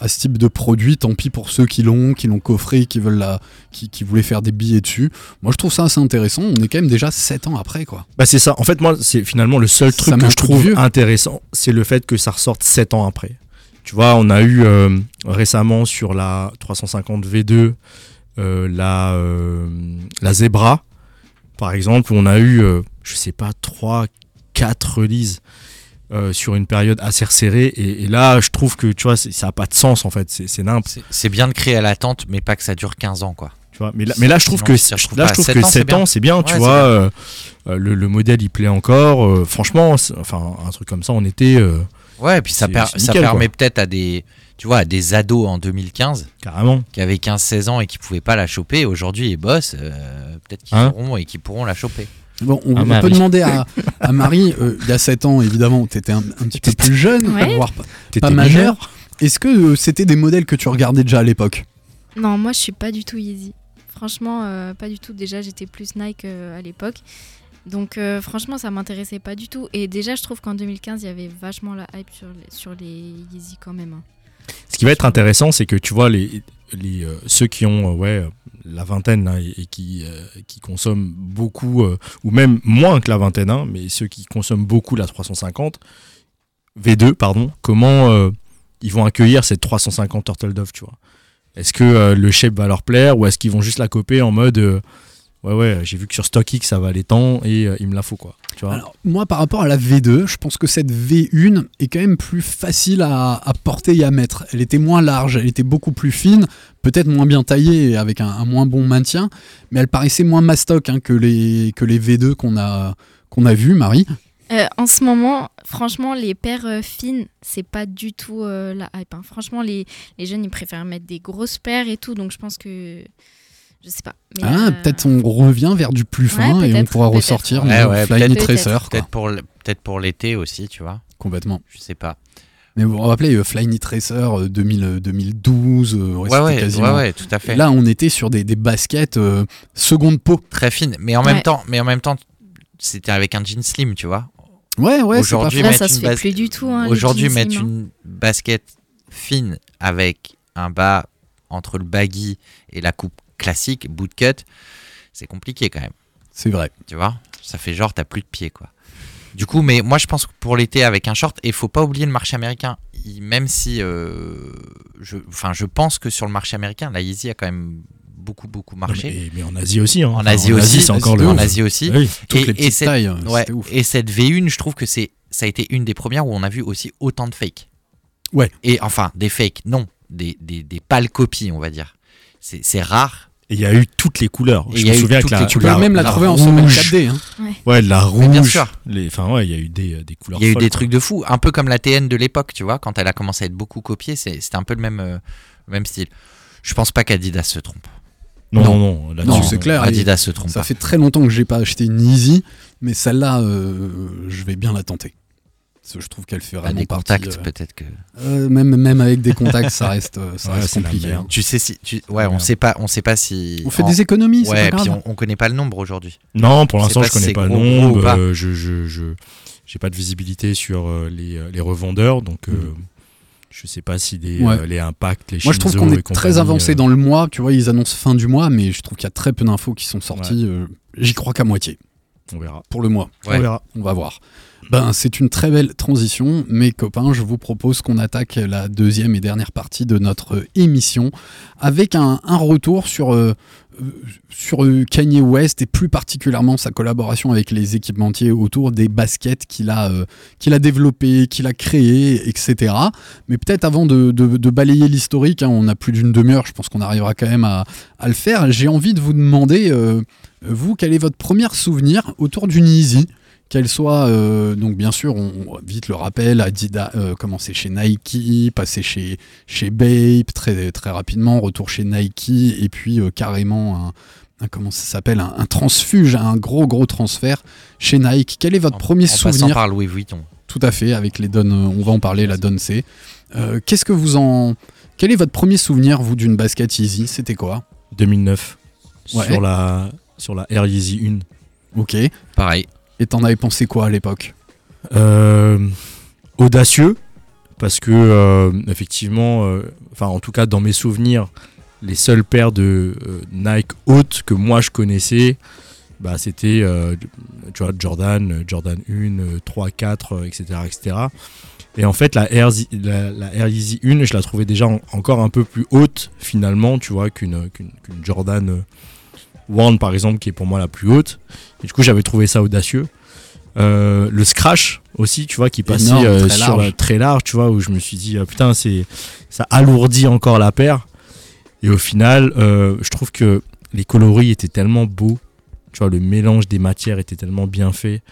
à ce type de produit. Tant pis pour ceux qui l'ont coffré, qui veulent qui voulaient faire des billets dessus. Moi, je trouve ça assez intéressant. On est quand même déjà 7 ans après, quoi. Bah c'est ça. En fait, moi, c'est finalement le seul truc que je trouve intéressant, c'est le fait que ça ressorte 7 ans après. Tu vois, on a eu récemment sur la 350 V2 la Zebra, par exemple, où on a eu, je sais pas, 3-4 releases sur une période assez resserrée. Et là, je trouve que tu vois, ça n'a pas de sens, en fait. C'est nimp. C'est bien de créer à l'attente, mais pas que ça dure 15 ans, quoi. Tu vois, mais là, je trouve que 7 ans, c'est bien. Tu vois, le modèle, il plaît encore. Franchement, enfin, un truc comme ça, on était... Ouais, et puis ça permet peut-être à des, tu vois, à des ados en 2015 carrément, qui avaient 15-16 ans et qui ne pouvaient pas la choper. Aujourd'hui, ils bossent, peut-être qu'ils auront et qu'ils pourront la choper. Bon, on peut demander à Marie, il y a 7 ans, évidemment, tu étais un petit peu plus jeune, voire pas majeure. Est-ce que c'était des modèles que tu regardais déjà à l'époque ? Non, moi, je ne suis pas du tout Yeezy. Franchement, pas du tout. Déjà, j'étais plus Nike à l'époque. Donc franchement, ça m'intéressait pas du tout. Et déjà, je trouve qu'en 2015, il y avait vachement la hype sur les Yeezy quand même. Ce qui va être intéressant, c'est que tu vois, ceux qui ont la vingtaine hein, et qui consomment beaucoup, ou même moins que la vingtaine, hein, mais ceux qui consomment beaucoup la 350 V2, comment ils vont accueillir cette 350 Turtle Dove, tu vois ? Est-ce que le shape va leur plaire ou est-ce qu'ils vont juste la copier en mode... Ouais, j'ai vu que sur StockX ça valait tant et il me la faut, quoi. Tu vois ? Alors, moi, par rapport à la V2, je pense que cette V1 est quand même plus facile à porter et à mettre. Elle était moins large, elle était beaucoup plus fine, peut-être moins bien taillée avec un moins bon maintien, mais elle paraissait moins mastoc hein, que les V2 qu'on a vues, Marie. En ce moment, franchement, les paires fines, c'est pas du tout la hype. Hein. Franchement, les jeunes, ils préfèrent mettre des grosses paires et tout, donc je pense que... Je sais pas. Mais peut-être on revient vers du plus fin et on pourra ressortir Flyknit Tracer. Peut-être pour l'été aussi, tu vois. Complètement. Je sais pas. Mais vous vous rappelez Flyknit Tracer 2012 quasiment. Ouais, tout à fait. Et là, on était sur des baskets seconde peau. Très fines. Mais en même temps, c'était avec un jean slim, tu vois. Ouais, aujourd'hui, c'est pas... là, ça se fait plus du tout. Hein, aujourd'hui, mettre une basket fine avec un bas entre le baggy et la coupe classique, bootcut, c'est compliqué quand même. C'est vrai. Tu vois, ça fait genre t'as plus de pieds, quoi. Du coup, mais moi je pense que pour l'été avec un short, et faut pas oublier le marché américain, même si je pense que sur le marché américain, la Yeezy a quand même beaucoup marché. Mais en Asie aussi. Hein. En Asie aussi, c'est encore le... En Asie aussi. Oui, toutes les petites tailles, c'était ouf. Et cette V1, je trouve que ça a été une des premières où on a vu aussi autant de fakes. Ouais. Et enfin, des fakes, non, des pâles copies, on va dire. C'est rare. Et il y a eu toutes les couleurs. Je me souviens que tu peux même la trouver en semaine 4D. Hein. Ouais, de la rouge. Bien sûr. Il y a eu des couleurs. Il y a eu des trucs de fou. Un peu comme la TN de l'époque, tu vois, quand elle a commencé à être beaucoup copiée, c'était un peu le même style. Je pense pas qu'Adidas se trompe. Non. Non, c'est clair. Adidas se trompe. Ça fait très longtemps que j'ai pas acheté une Yeezy, mais celle-là, je vais bien la tenter. Je trouve qu'elle fait vraiment partie... Des contacts, peut-être que... Même avec des contacts, ça reste compliqué. Hein. Tu sais si... On sait pas si... On fait des économies, c'est pas grave. Ouais, puis on connaît pas le nombre aujourd'hui. Non, pour l'instant, je connais pas le nombre. J'ai pas de visibilité sur les revendeurs, donc... Je sais pas si les impacts, les Shinzo... Moi, je trouve qu'on est très avancé dans le mois. Tu vois, ils annoncent fin du mois, mais je trouve qu'il y a très peu d'infos qui sont sorties. Ouais. J'y crois qu'à moitié. On verra. Pour le mois. Ouais. On verra. On va voir. Ben, c'est une très belle transition. Mes copains, je vous propose qu'on attaque la deuxième et dernière partie de notre émission avec un retour sur Kanye West et plus particulièrement sa collaboration avec les équipementiers autour des baskets qu'il a développées, qu'il a créées, etc. Mais peut-être avant de balayer l'historique, hein, on a plus d'une demi-heure, je pense qu'on arrivera quand même à le faire. J'ai envie de vous demander, vous, quel est votre premier souvenir autour d'une Yeezy ? Qu'elle soit, donc bien sûr, on vite le rappelle, Adidas, commencer chez Nike, passer chez Bape, très, très rapidement, retour chez Nike, et puis carrément un transfuge, un gros transfert chez Nike. Quel est votre premier souvenir ? En passant par Louis Vuitton. Tout à fait, avec les donnes, on va en parler, la donne C. Quel est votre premier souvenir, vous, d'une basket Yeezy ? C'était quoi ? 2009, sur la Air Yeezy 1. Ok. Pareil. Et t'en avais pensé quoi à l'époque ? Audacieux, parce que effectivement, enfin en tout cas dans mes souvenirs, les seules paires de Nike hautes que moi je connaissais, bah, c'était tu vois, Jordan 1, 3, 4, etc., etc. Et en fait la Air Yeezy 1, je la trouvais déjà encore un peu plus haute finalement, tu vois, qu'une Jordan 1 par exemple, qui est pour moi la plus haute. Et du coup j'avais trouvé ça audacieux. Le scratch aussi, tu vois, qui passait très large, tu vois, où je me suis dit putain, ça alourdit encore la paire. Et au final je trouve que les coloris étaient tellement beaux, tu vois, le mélange des matières était tellement bien fait.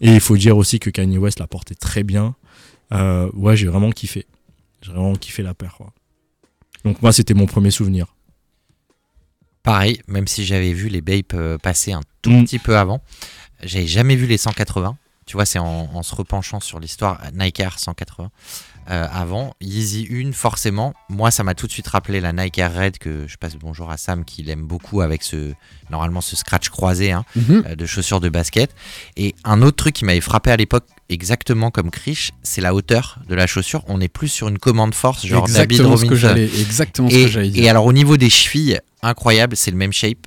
Et il faut dire aussi que Kanye West la portait très bien. Ouais, j'ai vraiment kiffé la paire, quoi. Donc moi c'était mon premier souvenir. Pareil, même si j'avais vu les Bape passer un tout petit peu avant, j'avais jamais vu les 180. Tu vois, c'est en se repenchant sur l'histoire Nike Air 180 avant. Yeezy 1, forcément, moi ça m'a tout de suite rappelé la Nike Air Red, que je passe bonjour à Sam qui l'aime beaucoup, avec normalement ce scratch croisé de chaussures de basket. Et un autre truc qui m'avait frappé à l'époque, exactement comme Krish, c'est la hauteur de la chaussure. On n'est plus sur une commande force, genre David Robinson. Exactement ce que j'allais dire. Et alors au niveau des chevilles, incroyable, c'est le même shape.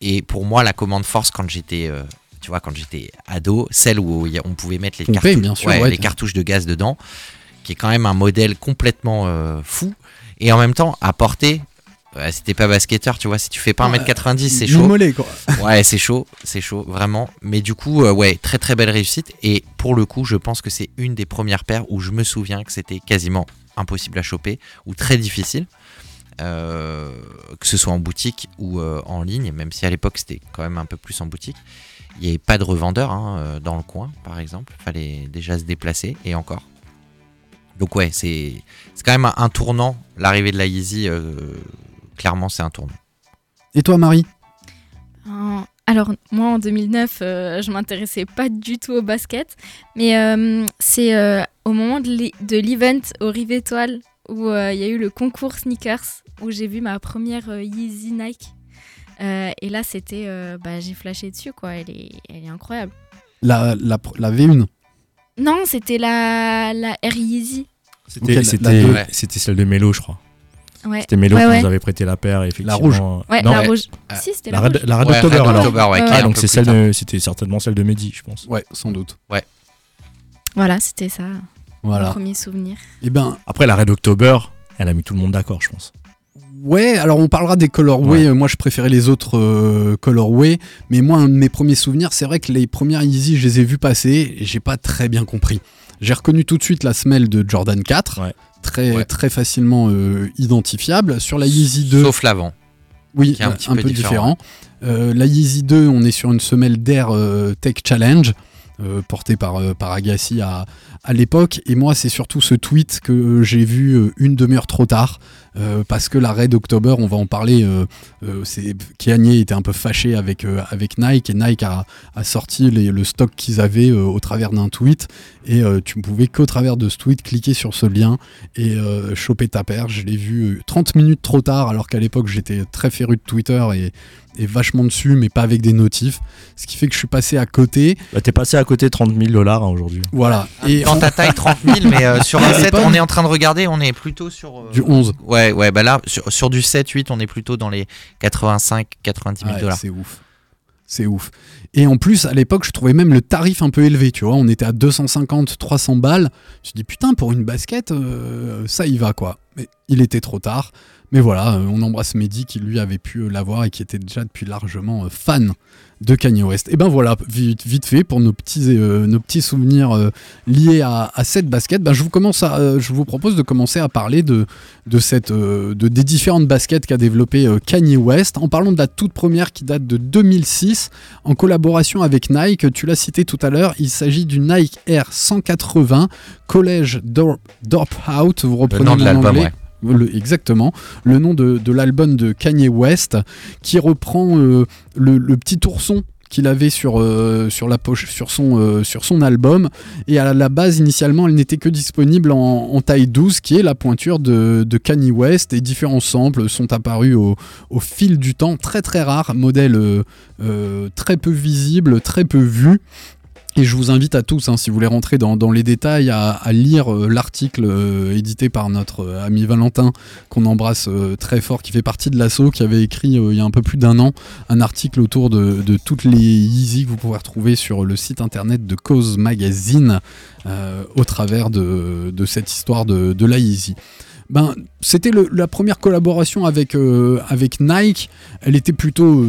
Et pour moi, la commande force quand j'étais... tu vois, quand j'étais ado, celle où on pouvait mettre les cartouches de gaz dedans, qui est quand même un modèle complètement fou, et en même temps à porter. Si t'es pas basketteur, tu vois, si tu fais pas 1m90, c'est chaud. Mollet, quoi. Ouais, c'est chaud, vraiment. Mais du coup, ouais, très très belle réussite. Et pour le coup, je pense que c'est une des premières paires où je me souviens que c'était quasiment impossible à choper, ou très difficile. Que ce soit en boutique ou en ligne, même si à l'époque c'était quand même un peu plus en boutique. Il n'y avait pas de revendeur dans le coin, par exemple. Il fallait déjà se déplacer, et encore. Donc ouais, c'est quand même un tournant. L'arrivée de la Yeezy, clairement, c'est un tournant. Et toi, Marie ? Alors, moi, en 2009, je ne m'intéressais pas du tout au basket. Mais c'est au moment de l'event au Rive Étoile, où il y a eu le concours Sneakers, où j'ai vu ma première Yeezy Nike. Et là, c'était... j'ai flashé dessus, quoi. Elle est incroyable. La V1 ? Non, c'était la Air Yeezy. C'était celle de Mélo, je crois. Ouais. C'était Mélo qui nous avait prêté la paire, effectivement. La rouge. Ouais, non, la rouge. Si, c'était la rouge. La Red October, alors. Ah, donc c'était certainement celle de Mehdi, je pense. Ouais, sans doute. Ouais. Voilà, c'était ça. Voilà. Mon premier souvenir. Et ben, après, la Red October, elle a mis tout le monde d'accord, je pense. Ouais, alors on parlera des colorways. Ouais. Moi, je préférais les autres colorways. Mais moi, un de mes premiers souvenirs, c'est vrai que les premières Yeezy, je les ai vues passer et j'ai pas très bien compris. J'ai reconnu tout de suite la semelle de Jordan 4, très facilement identifiable. Sur la Yeezy 2... Sauf l'avant. Oui, qui est un peu différent. La Yeezy 2, on est sur une semelle d'Air Tech Challenge, portée par Agassi à l'époque. Et moi, c'est surtout ce tweet que j'ai vu une demi-heure trop tard, parce que la Red October, on va en parler, Kanye était un peu fâché avec Nike, et Nike a sorti le stock qu'ils avaient au travers d'un tweet, et tu ne pouvais qu'au travers de ce tweet cliquer sur ce lien et choper ta paire. Je l'ai vu 30 minutes trop tard, alors qu'à l'époque j'étais très féru de Twitter et vachement dessus, mais pas avec des notifs, ce qui fait que je suis passé à côté. Bah, t'es passé à côté $30,000 aujourd'hui. Voilà. Et dans ta taille, 30 000, mais sur un 7, on est en train de regarder, on est plutôt sur... du 11. Ouais, bah là, sur du 7-8, on est plutôt dans les 85-90 000 $. C'est ouf. Et en plus, à l'époque, je trouvais même le tarif un peu élevé, tu vois. On était à 250-300 balles. Je me dis, putain, pour une basket, ça y va, quoi. Mais il était trop tard. Mais voilà, on embrasse Mehdi qui, lui, avait pu l'avoir et qui était déjà depuis largement fan de Kanye West. Et ben voilà, vite fait, pour nos petits souvenirs liés à cette basket, ben je vous propose de commencer à parler des différentes baskets qu'a développées Kanye West, en parlant de la toute première qui date de 2006, en collaboration avec Nike. Tu l'as cité tout à l'heure, il s'agit du Nike Air 180, College Drop Out, vous reprenez le nom de l'album, ouais. Exactement, le nom de l'album de Kanye West, qui reprend le petit ourson qu'il avait sur la poche, sur son album. Et à la base, initialement, elle n'était que disponible en taille 12, qui est la pointure de Kanye West. Et différents samples sont apparus au fil du temps, très très rares, modèle très peu visible, très peu vu. Et je vous invite à tous, si vous voulez rentrer dans les détails, à lire l'article édité par notre ami Valentin, qu'on embrasse très fort, qui fait partie de l'asso, qui avait écrit il y a un peu plus d'un an un article autour de toutes les Yeezy que vous pouvez retrouver sur le site internet de Cause Magazine au travers de cette histoire de la Yeezy. Ben, c'était la première collaboration avec Nike. Elle était plutôt...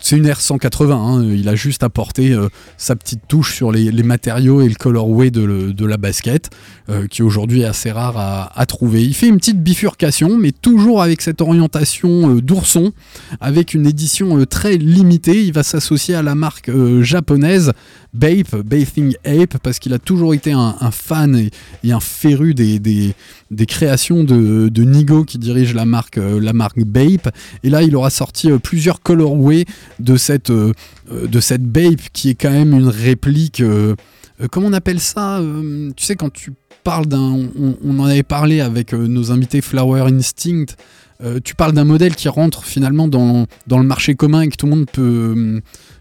C'est une Air 180, il a juste apporté sa petite touche sur les matériaux et le colorway de la basket, qui aujourd'hui est assez rare à trouver. Il fait une petite bifurcation, mais toujours avec cette orientation d'ourson, avec une édition très limitée. Il va s'associer à la marque japonaise Bape, Bathing Ape, parce qu'il a toujours été un fan et un féru des créations de Nigo, qui dirige la marque Bape. Et là, il aura sorti plusieurs colorways de cette Bape, qui est quand même une réplique... comment on appelle ça ? Tu sais, quand tu parles on en avait parlé avec nos invités Flower Instinct, tu parles d'un modèle qui rentre finalement dans le marché commun et que tout le monde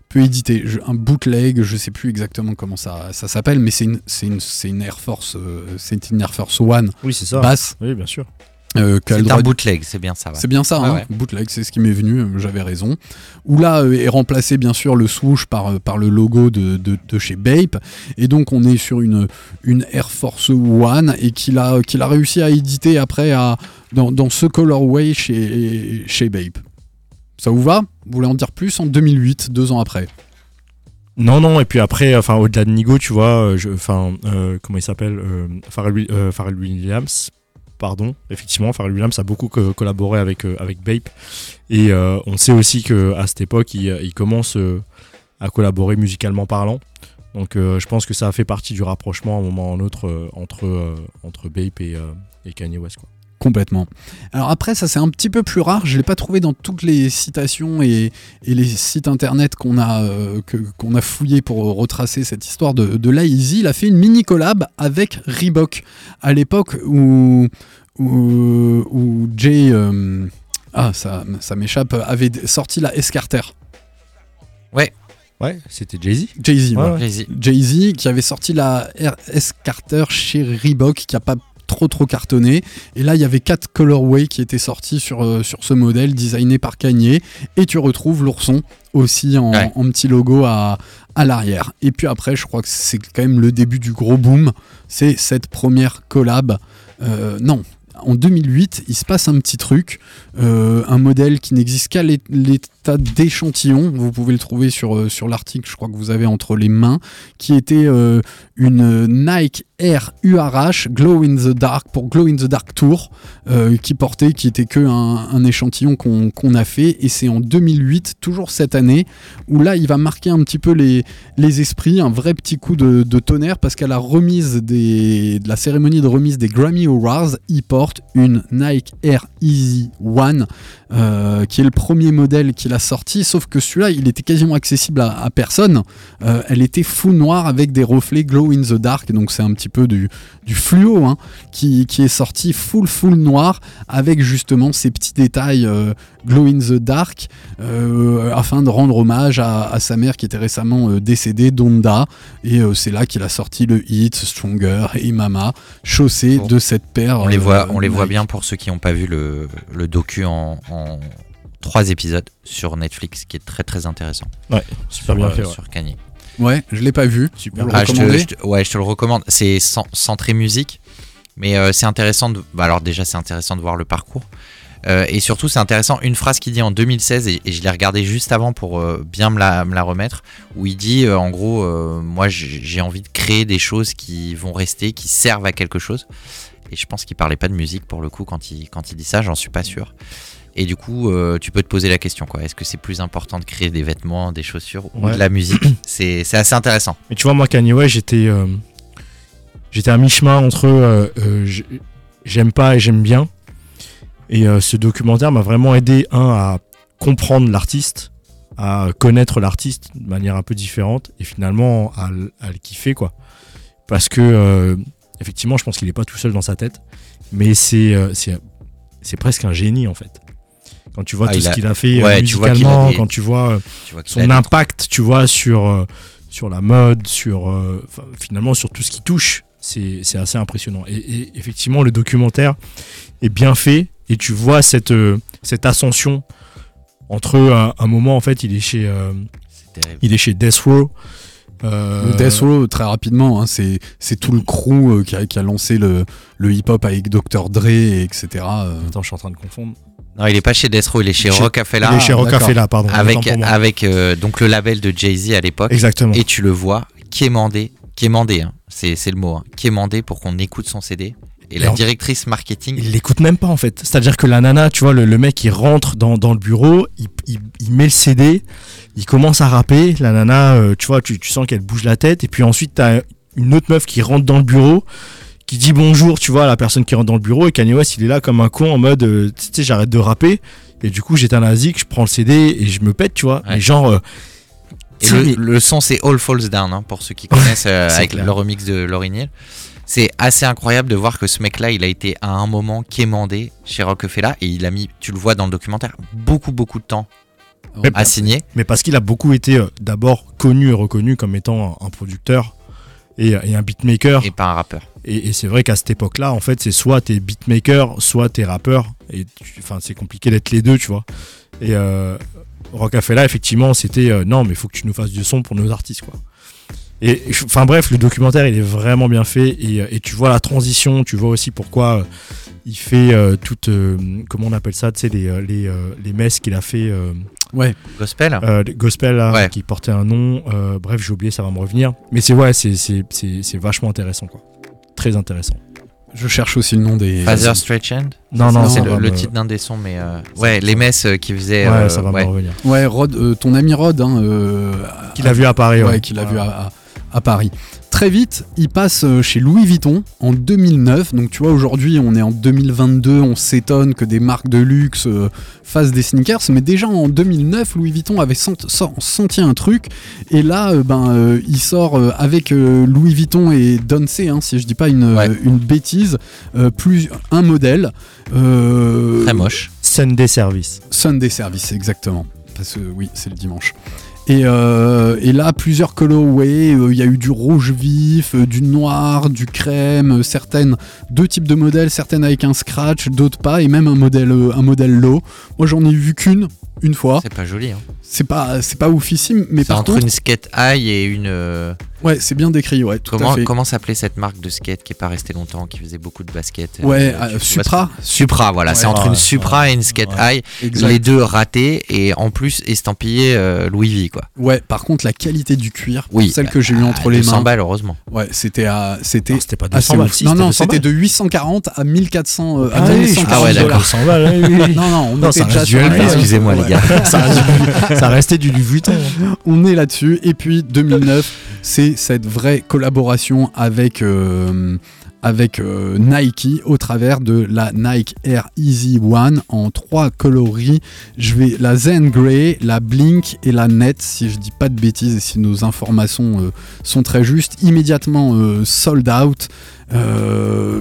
peut éditer. Un bootleg, je ne sais plus exactement comment ça s'appelle, mais c'est une Air Force, c'est une Air Force One. Oui, c'est ça. Basse. Oui, bien sûr. C'est un bootleg, c'est bien ça. Ouais. C'est bien ça, ah ouais. Bootleg, c'est ce qui m'est venu, j'avais raison. Où là est remplacé bien sûr le swoosh par le logo de chez Bape. Et donc on est sur une Air Force One, et qu'il a réussi à éditer après dans ce colorway chez Bape. Ça vous va ? Vous voulez en dire plus ? En 2008, 2 ans après. Non, et puis après, au-delà de Nigo, tu vois, comment il s'appelle ? Pharrell Williams. Pardon, effectivement, Pharrell Williams a beaucoup collaboré avec Bape, et on sait aussi qu'à cette époque il commence à collaborer musicalement parlant, donc je pense que ça a fait partie du rapprochement à un moment ou à un autre entre Bape et Kanye West, quoi. Complètement. Alors après, ça c'est un petit peu plus rare, je ne l'ai pas trouvé dans toutes les citations et les sites internet qu'on a fouillé pour retracer cette histoire de la Yeezy. Il a fait une mini collab avec Reebok à l'époque où Jay ça m'échappe, avait sorti la S-Carter. Ouais, c'était Jay-Z, Jay-Z qui avait sorti la S-Carter chez Reebok, qui n'a pas trop cartonné, et là il y avait 4 colorways qui étaient sortis sur ce modèle designé par Kanye, et tu retrouves l'ourson aussi en petit logo à l'arrière. Et puis après, je crois que c'est quand même le début du gros boom, c'est cette première collab. En 2008, il se passe un petit truc, un modèle qui n'existe qu'à l'état d'échantillon, vous pouvez le trouver sur l'article, je crois que vous avez entre les mains, qui était une Nike Air URH Glow in the Dark, pour Glow in the Dark Tour, qui était que un échantillon qu'on a fait, et c'est en 2008, toujours cette année, où là il va marquer un petit peu les esprits, un vrai petit coup de tonnerre, parce qu'à la remise de la cérémonie de remise des Grammy Awards, il porte une Nike Air Yeezy 1, qui est le premier modèle qu'il a sorti, sauf que celui-là il était quasiment accessible à personne. Elle était full noire avec des reflets Glow in the Dark, donc c'est un petit peu du fluo, qui est sorti full noir, avec justement ces petits détails glow in the dark, afin de rendre hommage à sa mère qui était récemment décédée, Donda, et c'est là qu'il a sorti le hit Stronger et Mama, chaussée de cette paire. On les voit bien pour ceux qui n'ont pas vu le docu en 3 épisodes sur Netflix, qui est très très intéressant. Ouais, super bien fait, sur Kanye. Ouais, je l'ai pas vu. Super. Je te le recommande. C'est centré musique, mais c'est intéressant. Alors déjà, c'est intéressant de voir le parcours, et surtout c'est intéressant une phrase qu'il dit en 2016, et je l'ai regardée juste avant pour bien me la remettre, où il dit en gros, moi j'ai envie de créer des choses qui vont rester, qui servent à quelque chose. Et je pense qu'il parlait pas de musique pour le coup quand il dit ça, j'en suis pas sûr. Et du coup, tu peux te poser la question, quoi. Est-ce que c'est plus important de créer des vêtements, des chaussures ou de la musique ? C'est assez intéressant. Mais tu vois, moi, Kanye West, j'étais à mi-chemin entre j'aime pas et j'aime bien. Et ce documentaire m'a vraiment aidé, à comprendre l'artiste, à connaître l'artiste de manière un peu différente et finalement à le kiffer, quoi. Parce que effectivement, je pense qu'il est pas tout seul dans sa tête, mais c'est presque un génie en fait. Quand tu vois tout ce qu'il a fait musicalement, quand tu vois son impact, tu vois sur la mode, finalement sur tout ce qui touche, c'est assez impressionnant. Et effectivement, le documentaire est bien fait et tu vois cette ascension entre un moment en fait, il est chez Death Row. Death Row, très rapidement, hein, c'est tout le crew qui a lancé le hip-hop avec Dr. Dre, etc. Attends, je suis en train de confondre. Non, il est pas chez Death Row, il est chez Rocafella. Il est chez Rocafella, pardon. Avec donc le label de Jay-Z à l'époque. Exactement. Et tu le vois, quémandé, hein, c'est le mot, hein, quémandé pour qu'on écoute son CD. Et la directrice marketing, il l'écoute même pas en fait. C'est-à-dire que la nana, tu vois, le mec il rentre dans le bureau, il met le CD, il commence à rapper. La nana, tu vois, tu sens qu'elle bouge la tête. Et puis ensuite t'as une autre meuf qui rentre dans le bureau, qui dit bonjour, tu vois, à la personne qui rentre dans le bureau. Et Kanye West il est là comme un con en mode, tu sais, j'arrête de rapper. Et du coup j'étais un asique, je prends le CD et je me pète, tu vois. Ouais. Et genre. Et le son c'est All Falls Down, hein, pour ceux qui connaissent avec clair. Le remix de Lauryn Hill. C'est assez incroyable de voir que ce mec-là, il a été à un moment quémandé chez Rockefeller et il a mis, tu le vois dans le documentaire, beaucoup de temps à signer. Mais parce qu'il a beaucoup été d'abord connu et reconnu comme étant un producteur et un beatmaker. Et pas un rappeur. Et c'est vrai qu'à cette époque-là, en fait, c'est soit t'es beatmaker, soit t'es rappeur. Et enfin, c'est compliqué d'être les deux, tu vois. Et Rockefeller, effectivement, c'était non, mais il faut que tu nous fasses du son pour nos artistes, quoi. Et enfin bref, le documentaire il est vraiment bien fait et tu vois la transition, tu vois aussi pourquoi il fait toute comment on appelle ça, tu sais les messes qu'il a fait gospel ouais. Qui portait un nom bref, j'ai oublié, ça va me revenir, mais c'est vachement intéressant, quoi, très intéressant. Je cherche aussi le nom des Father Stretch End. Non, c'est le titre d'un des sons, mais ouais, les messes qui faisaient. Ouais, ça va me revenir. Ouais, Rod, ton ami Rod, hein, qui l'a vu à Paris. Ouais, qui l'a vu à Paris. Très vite, il passe chez Louis Vuitton en 2009. Donc tu vois, aujourd'hui, on est en 2022, on s'étonne que des marques de luxe fassent des sneakers. Mais déjà en 2009, Louis Vuitton avait senti un truc. Et là, il sort avec Louis Vuitton et Doncé, hein, si je dis pas une bêtise, plus un modèle. Très moche. Sunday Service, exactement. Parce que oui, c'est le dimanche. Et là, plusieurs colorways, il y a eu du rouge vif, du noir, du crème, deux types de modèles, certaines avec un scratch, d'autres pas, et même un modèle low. Moi, j'en ai vu qu'une fois. C'est pas joli, hein. C'est pas oufissime, mais c'est par contre... C'est entre une skate high et une... Ouais, c'est bien décrit, ouais, tout à fait. Comment s'appelait cette marque de skate qui est pas restée longtemps, qui faisait beaucoup de basket? Ouais, Supra, voilà, ouais, c'est entre une Supra et une skate high, exact. Les deux ratés et en plus estampillés Louis V, quoi. Ouais, par contre la qualité du cuir, celle que j'ai eu entre les mains. 200 balles, heureusement. Ouais, c'était pas 200 balles. Non, c'était de 840 à 1400 à 1400. Ah ouais, d'accord, 100 balles. Non, on était déjà sur les... Excusez-moi les gars. Ça restait du Louis Vuitton. On est là-dessus et puis 2009, c'est cette vraie collaboration avec Nike au travers de la Nike Air Yeezy 1 en 3 coloris. Je vais la Zen Grey, la Blink et la Net, si je dis pas de bêtises et si nos informations sont très justes. Immédiatement sold out.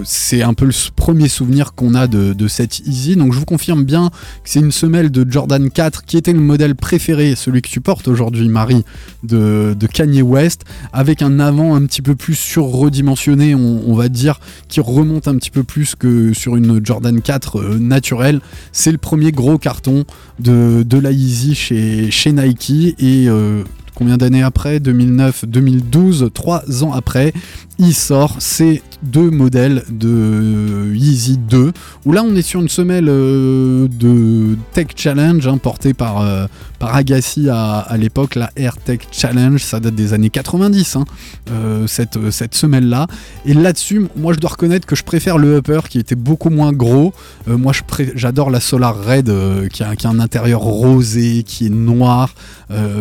C'est un peu le premier souvenir qu'on a de cette Yeezy. Donc je vous confirme bien que c'est une semelle de Jordan 4 qui était le modèle préféré, celui que tu portes aujourd'hui, Marie, de Kanye West, avec un avant un petit peu plus surredimensionné, on va dire, qui remonte un petit peu plus que sur une Jordan 4 naturelle. C'est le premier gros carton de la Yeezy chez Nike et combien d'années après, 2009, 2012, 3 ans après, il sort ces deux modèles de Yeezy 2, où là on est sur une semelle de Tech Challenge, hein, portée par Agassi à l'époque, la Air Tech Challenge, ça date des années 90, hein, cette semelle-là. Et là-dessus, moi je dois reconnaître que je préfère le upper qui était beaucoup moins gros. Moi j'adore la Solar Red qui a un intérieur rosé, qui est noir,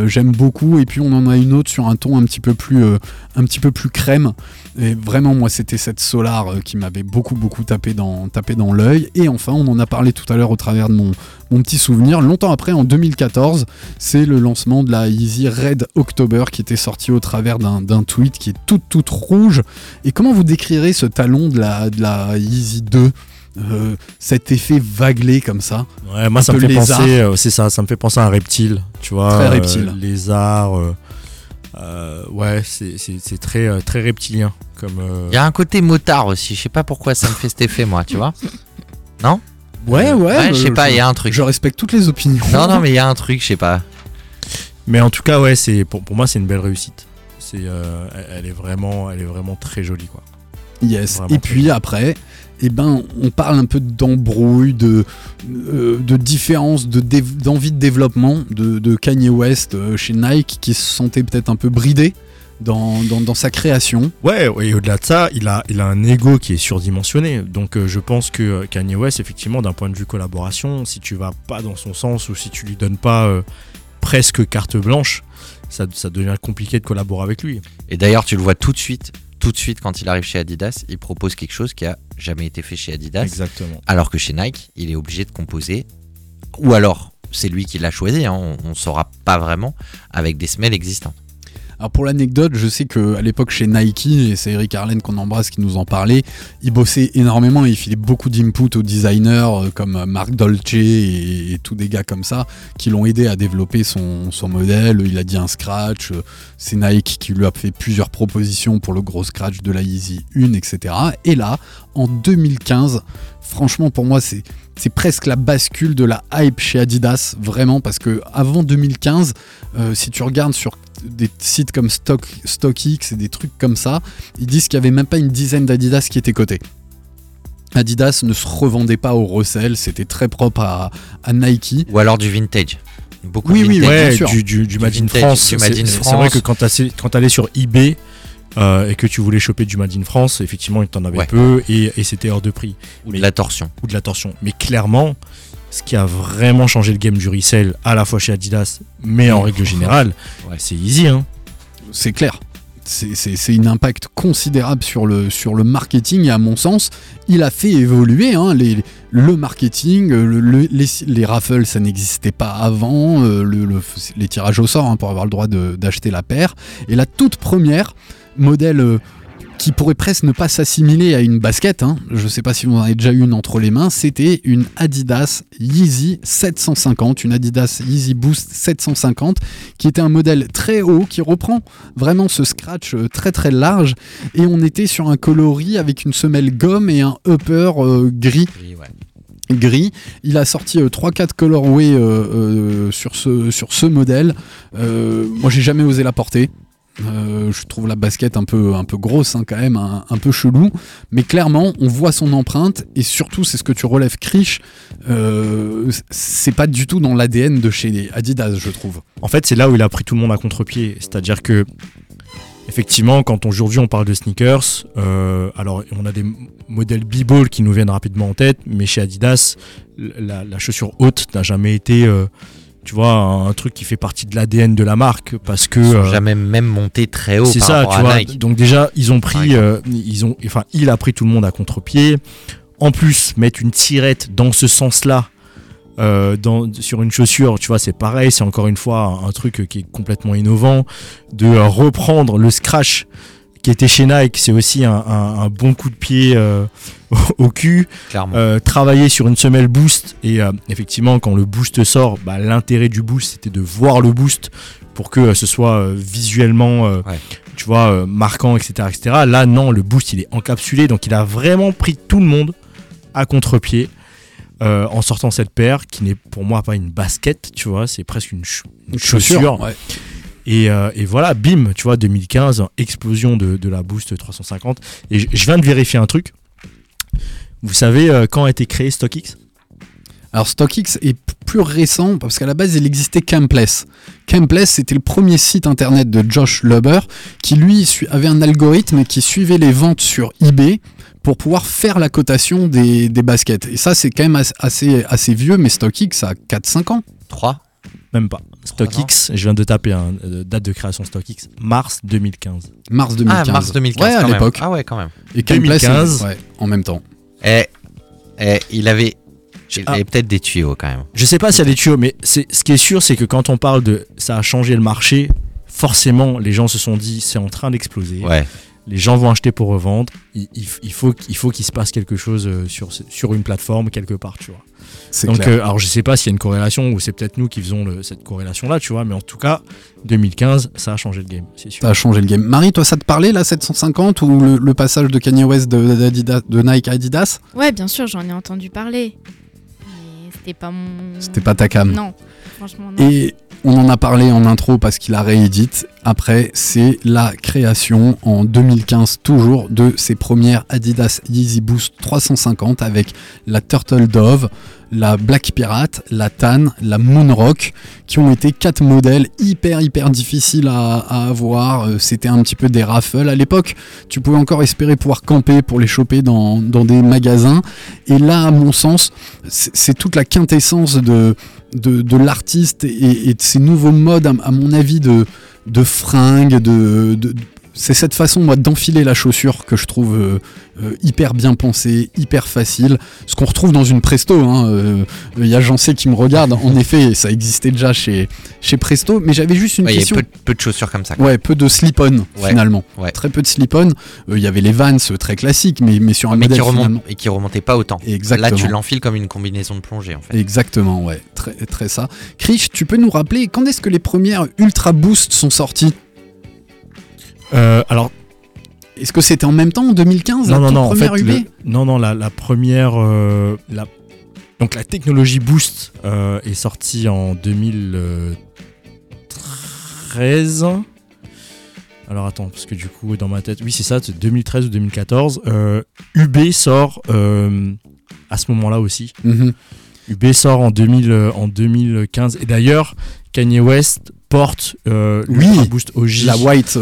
j'aime beaucoup. Et et puis on en a une autre sur un ton un petit peu plus crème. Et vraiment, moi, c'était cette Solar qui m'avait beaucoup tapé dans l'œil. Et enfin, on en a parlé tout à l'heure au travers de mon petit souvenir. Longtemps après, en 2014, c'est le lancement de la Yeezy Red October qui était sortie au travers d'un tweet qui est toute rouge. Et comment vous décrirez ce talon de la Yeezy 2 ? Cet effet vaguelé comme ça. Ouais, moi ça me fait penser, c'est ça, ça me fait penser à un reptile, tu vois. Très reptile. Lézard. Ouais, c'est très, très reptilien. Il y a un côté motard aussi, je sais pas pourquoi ça me fait cet effet, moi, tu vois. Non ? Ouais, je sais pas, il y a un truc. Je respecte toutes les opinions. Non, mais il y a un truc, je sais pas. Mais en tout cas, ouais, pour moi, c'est une belle réussite. Elle est vraiment très jolie, quoi. Yes, vraiment. Et puis après... Eh ben, on parle un peu d'embrouille, de différence, d'envie de développement de Kanye West chez Nike, qui se sentait peut-être un peu bridé dans sa création. Ouais, et au-delà de ça, il a un ego qui est surdimensionné. Donc je pense que Kanye West, effectivement, d'un point de vue collaboration, si tu vas pas dans son sens ou si tu lui donnes pas presque carte blanche, ça devient compliqué de collaborer avec lui. Et d'ailleurs, tu le vois tout de suite. Tout de suite, quand il arrive chez Adidas, il propose quelque chose qui a jamais été fait chez Adidas. Exactement. Alors que chez Nike, il est obligé de composer, ou alors c'est lui qui l'a choisi, hein, on ne saura pas vraiment, avec des semelles existantes. Alors pour l'anecdote, je sais qu'à l'époque chez Nike, et c'est Eric Harlen qu'on embrasse qui nous en parlait, il bossait énormément et il filait beaucoup d'input aux designers comme Marc Dolce et tous des gars comme ça qui l'ont aidé à développer son modèle. Il a dit un scratch, c'est Nike qui lui a fait plusieurs propositions pour le gros scratch de la Yeezy 1, etc. Et là, en 2015, franchement pour moi c'est presque la bascule de la hype chez Adidas, vraiment, parce que avant 2015, si tu regardes sur des sites comme StockX et des trucs comme ça, ils disent qu'il n'y avait même pas une dizaine d'Adidas qui étaient cotés. Adidas ne se revendait pas au resell, c'était très propre à Nike. Ou alors du vintage. Beaucoup de vintage, ouais, bien sûr. Du Made in France. C'est vrai que quand t'allais sur eBay, et que tu voulais choper du Made in France, effectivement il t'en avait peu et c'était hors de prix. Ou de la torsion. Mais clairement, ce qui a vraiment changé le game du resell, à la fois chez Adidas, mais en règle générale, c'est Yeezy. Hein. C'est clair. C'est un impact considérable sur le marketing et à mon sens, il a fait évoluer le marketing, les raffles ça n'existait pas avant, les tirages au sort pour avoir le droit d'acheter la paire. Et la toute première modèle qui pourrait presque ne pas s'assimiler à une basket, je sais pas si vous en avez déjà une entre les mains, c'était une Adidas Yeezy 750, une Adidas Yeezy Boost 750, qui était un modèle très haut, qui reprend vraiment ce scratch très très large, et on était sur un coloris avec une semelle gomme et un upper gris. Il a sorti 3-4 colorways sur ce modèle. Moi j'ai jamais osé la porter. Je trouve la basket un peu grosse, quand même, un peu chelou, mais clairement on voit son empreinte et surtout c'est ce que tu relèves, Krish, c'est pas du tout dans l'ADN de chez Adidas, je trouve. En fait c'est là où il a pris tout le monde à contre-pied, c'est-à-dire que effectivement quand aujourd'hui on parle de sneakers, alors on a des modèles b-ball qui nous viennent rapidement en tête, mais chez Adidas la chaussure haute n'a jamais été... tu vois, un truc qui fait partie de l'ADN de la marque, parce que ils sont jamais même monté très haut. C'est par ça, rapport tu à vois. Nike. Donc déjà, ils ont pris, il a pris tout le monde à contre-pied. En plus, mettre une tirette dans ce sens-là, sur une chaussure, tu vois, c'est pareil. C'est encore une fois un truc qui est complètement innovant. De reprendre le scratch qui était chez Nike, c'est aussi un bon coup de pied au cul. Travailler sur une semelle boost, et effectivement quand le boost sort, l'intérêt du boost c'était de voir le boost pour que ce soit visuellement tu vois, marquant, etc. Là non, le boost il est encapsulé, donc il a vraiment pris tout le monde à contre-pied en sortant cette paire qui n'est pour moi pas une basket, tu vois, c'est presque une chaussure. Ouais. Et voilà, bim, tu vois, 2015, explosion de la Boost 350. Et je viens de vérifier un truc. Vous savez quand a été créé StockX ? Alors StockX est plus récent, parce qu'à la base il existait Campless. Campless c'était le premier site internet de Josh Luber, qui lui avait un algorithme qui suivait les ventes sur eBay pour pouvoir faire la cotation des baskets. Et ça c'est quand même assez vieux, mais StockX a 4-5 ans. 3 ? Même pas. StockX, je viens de taper date de création StockX, mars 2015. Mars 2015. Ah, mars 2015. Ouais, à l'époque. Ah ouais, quand même. Et 2015. Ouais, en même temps. Et il avait peut-être des tuyaux quand même. Je sais pas s'il y a des tuyaux, mais ce qui est sûr, c'est que quand on parle de ça a changé le marché, forcément, les gens se sont dit c'est en train d'exploser. Ouais. Les gens vont acheter pour revendre. Il faut qu'il se passe quelque chose sur une plateforme quelque part, tu vois. C'est donc, alors je sais pas s'il y a une corrélation ou c'est peut-être nous qui faisons cette corrélation-là, tu vois. Mais en tout cas, 2015, ça a changé le game, c'est sûr. Ça a changé le game. Marie, toi, ça te parlait la 750 ou le passage de Kanye West de Nike à Adidas ? Ouais, bien sûr, j'en ai entendu parler. Mais c'était pas mon. C'était pas ta cam. Non, franchement non. Et on en a parlé en intro parce qu'il a réédite. Après, c'est la création en 2015 toujours de ses premières Adidas Yeezy Boost 350 avec la Turtle Dove, la Black Pirate, la Tan, la Moonrock, qui ont été 4 modèles hyper difficiles à avoir. C'était un petit peu des raffles à l'époque. Tu pouvais encore espérer pouvoir camper pour les choper dans des magasins. Et là, à mon sens, c'est toute la quintessence de l'artiste et de ses nouveaux modes, à mon avis, de fringues, c'est cette façon, moi, d'enfiler la chaussure que je trouve hyper bien pensée, hyper facile. Ce qu'on retrouve dans une Presto, il y a Jean C qui me regarde. En effet, ça existait déjà chez Presto, mais j'avais juste une question. Il y avait peu de chaussures comme ça. Ouais, peu de slip-on finalement. Ouais. Très peu de slip-on. Il y avait les Vans très classiques, mais sur un modèle et qui remontait pas autant. Exactement. Là, tu l'enfiles comme une combinaison de plongée, en fait. Exactement, ouais, très très ça. Krish, tu peux nous rappeler quand est-ce que les premières Ultra Boost sont sorties? Alors, est-ce que c'était en même temps en 2015? Non, en fait, la première, donc la technologie Boost est sortie en 2013. Alors attends, parce que du coup dans ma tête, oui c'est ça, c'est 2013 ou 2014. UB sort à ce moment-là aussi. Mm-hmm. UB sort en 2015 et d'ailleurs Kanye West porte l'Ultra Boost OG, la white,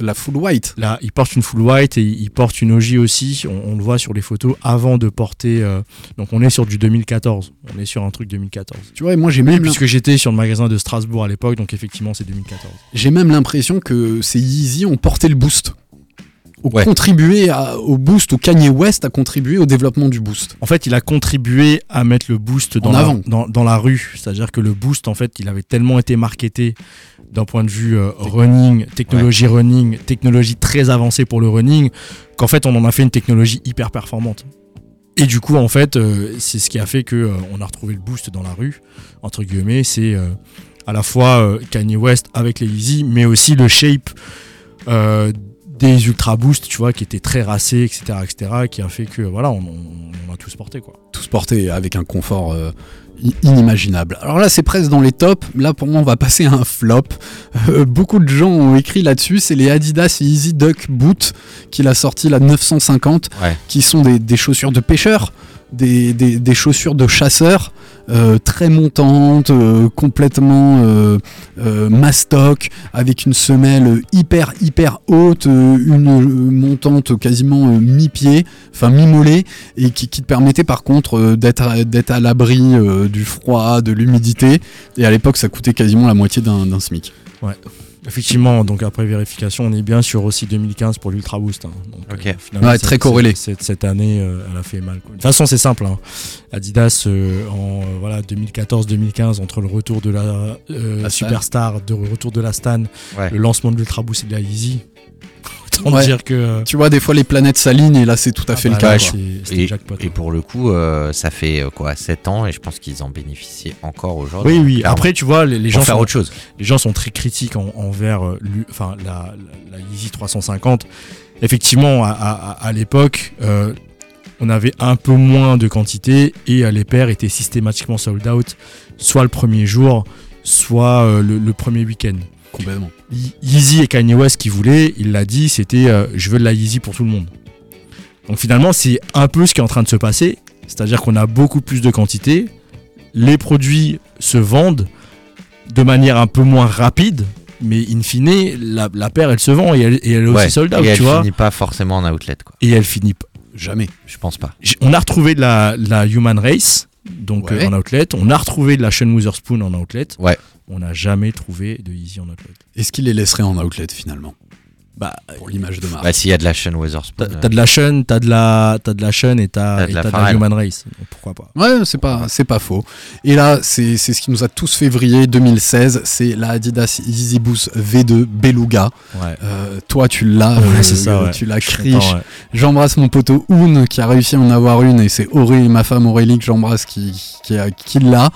la full white. Là, il porte une full white et il porte une OG aussi. On le voit sur les photos avant de porter. Donc on est sur du 2014. On est sur un truc 2014. Tu vois, et moi j'ai même puisque j'étais sur le magasin de Strasbourg à l'époque, donc effectivement c'est 2014. J'ai même l'impression que ces Yeezy ont porté le Boost. Contribué au Boost, ou Kanye West a contribué au développement du Boost. En fait, il a contribué à mettre le Boost dans la rue. C'est-à-dire que le Boost, en fait, il avait tellement été marketé d'un point de vue running, technologie très avancée pour le running, qu'en fait, on en a fait une technologie hyper performante. Et du coup, en fait, c'est ce qui a fait qu'on a retrouvé le Boost dans la rue, entre guillemets. C'est à la fois Kanye West avec les Yeezy, mais aussi le shape des Ultra Boost, tu vois, qui étaient très racés, etc., qui a fait que, voilà, on a tous porté, quoi. Tous porté, avec un confort inimaginable. Alors là, c'est presque dans les tops. Là, pour moi, on va passer à un flop. Beaucoup de gens ont écrit là-dessus. C'est les Adidas Yeezy Duck Boot qu'il a sorti, la 950, qui sont des chaussures de pêcheurs, des chaussures de chasseurs, très montantes, complètement mastoc, avec une semelle hyper haute, une montante quasiment mi-pied, enfin mi-mollet, et qui te permettait par contre d'être à l'abri du froid, de l'humidité, et à l'époque ça coûtait quasiment la moitié d'un SMIC. Ouais. Effectivement, donc après vérification, on est bien sur aussi 2015 pour l'Ultra Boost. Donc, très corrélé. Cette année, elle a fait mal, quoi. De toute façon, c'est simple. Adidas, 2014-2015, entre le retour de la Superstar, le retour de la Stan, le lancement de l'Ultra Boost et de la Yeezy. Dire que... Tu vois, des fois les planètes s'alignent et là c'est tout à fait le cas. C'est jackpot, et pour le coup, ça fait 7 ans et je pense qu'ils en bénéficient encore aujourd'hui. Oui. Après, tu vois, les gens sont très critiques envers la Yeezy 350. Effectivement, à l'époque, on avait un peu moins de quantité et les paires étaient systématiquement sold out, soit le premier jour, soit le premier week-end. Complètement. Yeezy et Kanye West, qui voulaient, il l'a dit, c'était je veux de la Yeezy pour tout le monde. Donc finalement, c'est un peu ce qui est en train de se passer, c'est-à-dire qu'on a beaucoup plus de quantité, les produits se vendent de manière un peu moins rapide, mais in fine, la paire, elle se vend et elle est aussi sold out, tu vois. Et elle finit pas forcément en outlet, quoi. Et elle finit pas. Jamais. Je pense pas. On a retrouvé de la Human Race, donc en outlet. On a retrouvé de la Sean Wotherspoon en outlet. Ouais. on n'a jamais trouvé de Yeezy en outlet. Est-ce qu'il les laisserait en outlet finalement? Bah, pour l'image de marque. Bah, s'il y a de la Sean Wotherspoon. T'as de la Sean, t'as de la Sean et t'as de la Human Race. Pourquoi pas? Ouais, c'est pas faux. Et là, c'est ce qui nous a tous février 2016. C'est la Adidas Yeezy Boost V2 Beluga. Ouais. Toi, tu l'as. Ouais, c'est ça, ouais. Tu l'as criche. Ouais. J'embrasse mon poteau Oun qui a réussi à en avoir une et c'est Aurélie, ma femme Aurélie que j'embrasse qui l'a.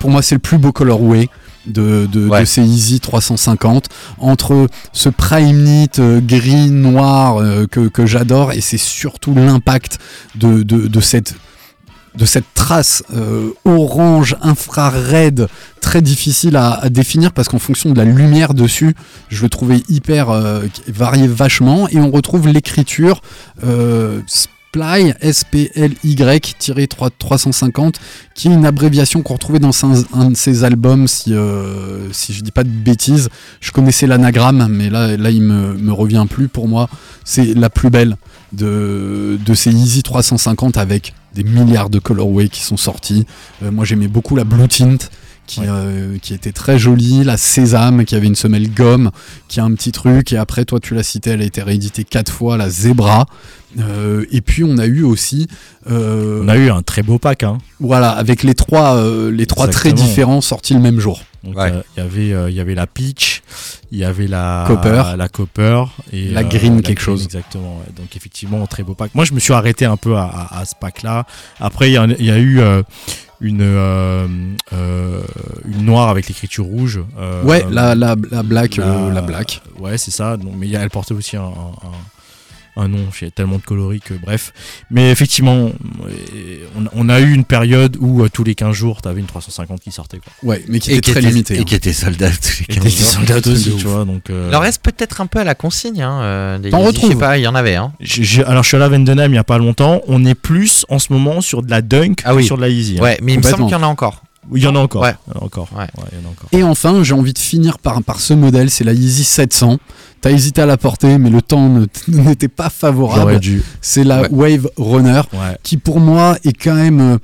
Pour moi, c'est le plus beau colorway de ces Yeezy 350 entre ce prime knit gris noir que j'adore et c'est surtout l'impact de cette trace orange infrarouge très difficile à définir parce qu'en fonction de la lumière dessus je le trouvais hyper varié vachement et on retrouve l'écriture Sply, SPLY-350 qui est une abréviation qu'on retrouvait dans un de ses albums si je dis pas de bêtises. Je connaissais l'anagramme mais là il me revient plus. Pour moi c'est la plus belle de ces Yeezy 350 avec des milliards de colorways qui sont sortis. Moi j'aimais beaucoup la Blue Tint qui était très jolie, la Sésame qui avait une semelle gomme, qui a un petit truc, et après toi tu l'as cité, elle a été rééditée 4 fois, la Zebra, et puis on a eu aussi un très beau pack voilà, avec les trois traits différents sortis le même jour. Donc il y avait la Peach, il y avait la Copper et la Green quelque chose. Exactement. Ouais. Donc effectivement très beau pack. Moi je me suis arrêté un peu à ce pack là. Après il y a eu une noire avec l'écriture rouge. La black. Ouais c'est ça. Donc, mais elle portait aussi un nom, il y a tellement de coloris que bref. Mais effectivement, on a eu une période où tous les 15 jours, t'avais une 350 qui sortait. Quoi. Ouais, mais qui était très limitée. Et qui était soldats tous les 15 jours. Soldats aussi, tu vois. Donc, il en reste peut-être un peu à la consigne. T'en retrouves. Je sais pas, il y en avait. Alors, je suis allé à Vendenheim il y a pas longtemps. On est plus en ce moment sur de la Dunk que sur de la Yeezy. Ouais, mais il me semble qu'il y en a encore. Il y en a encore. Et enfin, j'ai envie de finir par ce modèle, c'est la Yeezy 700. T'as hésité à la porter, mais le temps n'était pas favorable. C'est la Wave Runner, qui pour moi est quand même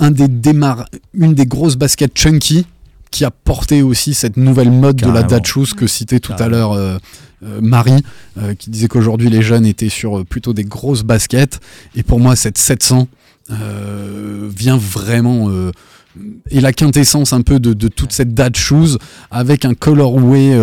une des grosses baskets chunky, qui a porté aussi cette nouvelle mode de la datchous que citait tout à l'heure Marie, qui disait qu'aujourd'hui les jeunes étaient sur plutôt des grosses baskets. Et pour moi, cette 700 vient vraiment... et la quintessence un peu de toute cette datchous avec un colorway,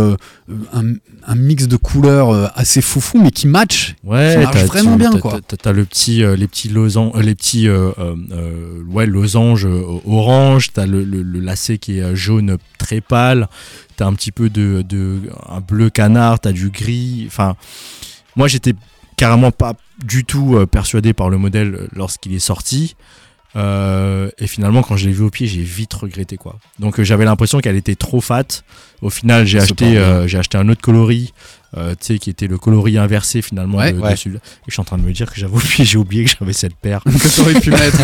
un mix de couleurs assez foufou mais qui match, qui marche vraiment bien. T'as les petits losanges orange, t'as le lacet qui est jaune très pâle, t'as un petit peu de un bleu canard, t'as du gris. Enfin, moi j'étais carrément pas du tout persuadé par le modèle lorsqu'il est sorti. Et finalement quand je l'ai vue au pied j'ai vite regretté donc j'avais l'impression qu'elle était trop fat. Au final j'ai acheté un autre coloris qui était le coloris inversé finalement de celui-là. Et je suis en train de me dire que j'ai oublié que j'avais cette paire que t'aurais pu mettre.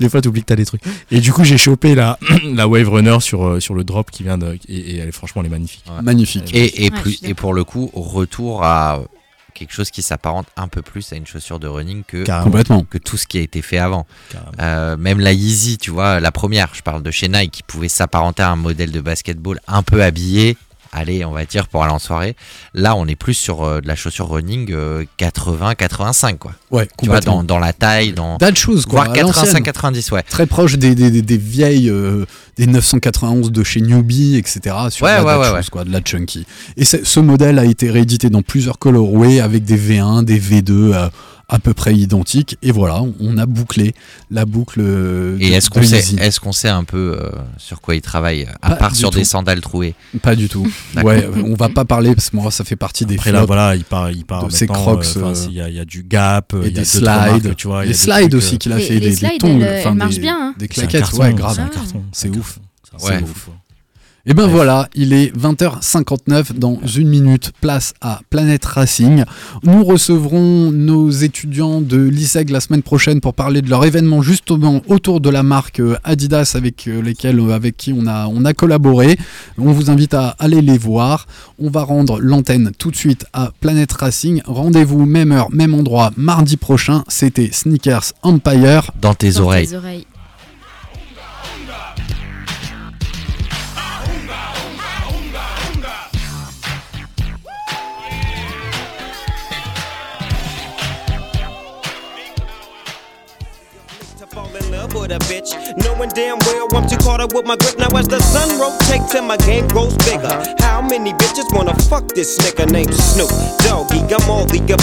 Des fois t'oublies que t'as des trucs et du coup j'ai chopé la Wave Runner sur le drop qui vient de et elle est franchement magnifique et pour le coup retour à quelque chose qui s'apparente un peu plus à une chaussure de running que tout ce qui a été fait avant. Même la Yeezy, tu vois, la première, je parle de chez Nike, qui pouvait s'apparenter à un modèle de basketball un peu habillé, allez, on va dire, pour aller en soirée. Là, on est plus sur de la chaussure running 80-85, quoi. Ouais, tu vois, dans la taille, dans... Datchous, quoi. Voire 85-90, ouais. Très proche des vieilles... des 991 de chez Newbie, etc. Sur de la chunky. Et ce modèle a été réédité dans plusieurs colorways avec des V1, des V2... à peu près identique, et voilà, on a bouclé la boucle. Et est-ce qu'on sait un peu sur quoi ils travaillent, à part sur des sandales trouées? Pas du tout. On va pas parler parce que moi ça fait partie des flops. Après là voilà, il part de ces Crocs. Il y a du Gap, il y a des slides, tu vois, les slides aussi qu'il a fait, des tongs, enfin des claquettes, ouais, grave, c'est ouf. C'est ouf. Et ben voilà, il est 20h59, dans une minute, place à Planète Racing. Nous recevrons nos étudiants de l'ISEG la semaine prochaine pour parler de leur événement justement autour de la marque Adidas avec qui on a collaboré. On vous invite à aller les voir. On va rendre l'antenne tout de suite à Planète Racing. Rendez-vous même heure, même endroit, mardi prochain. C'était Sneakers Empire. Dans tes oreilles. with a bitch, knowing damn well I'm too caught up with my grip. Now as the sun rotates and my game grows bigger, how many bitches wanna fuck this nigga named Snoop Doggy? I'm all the above.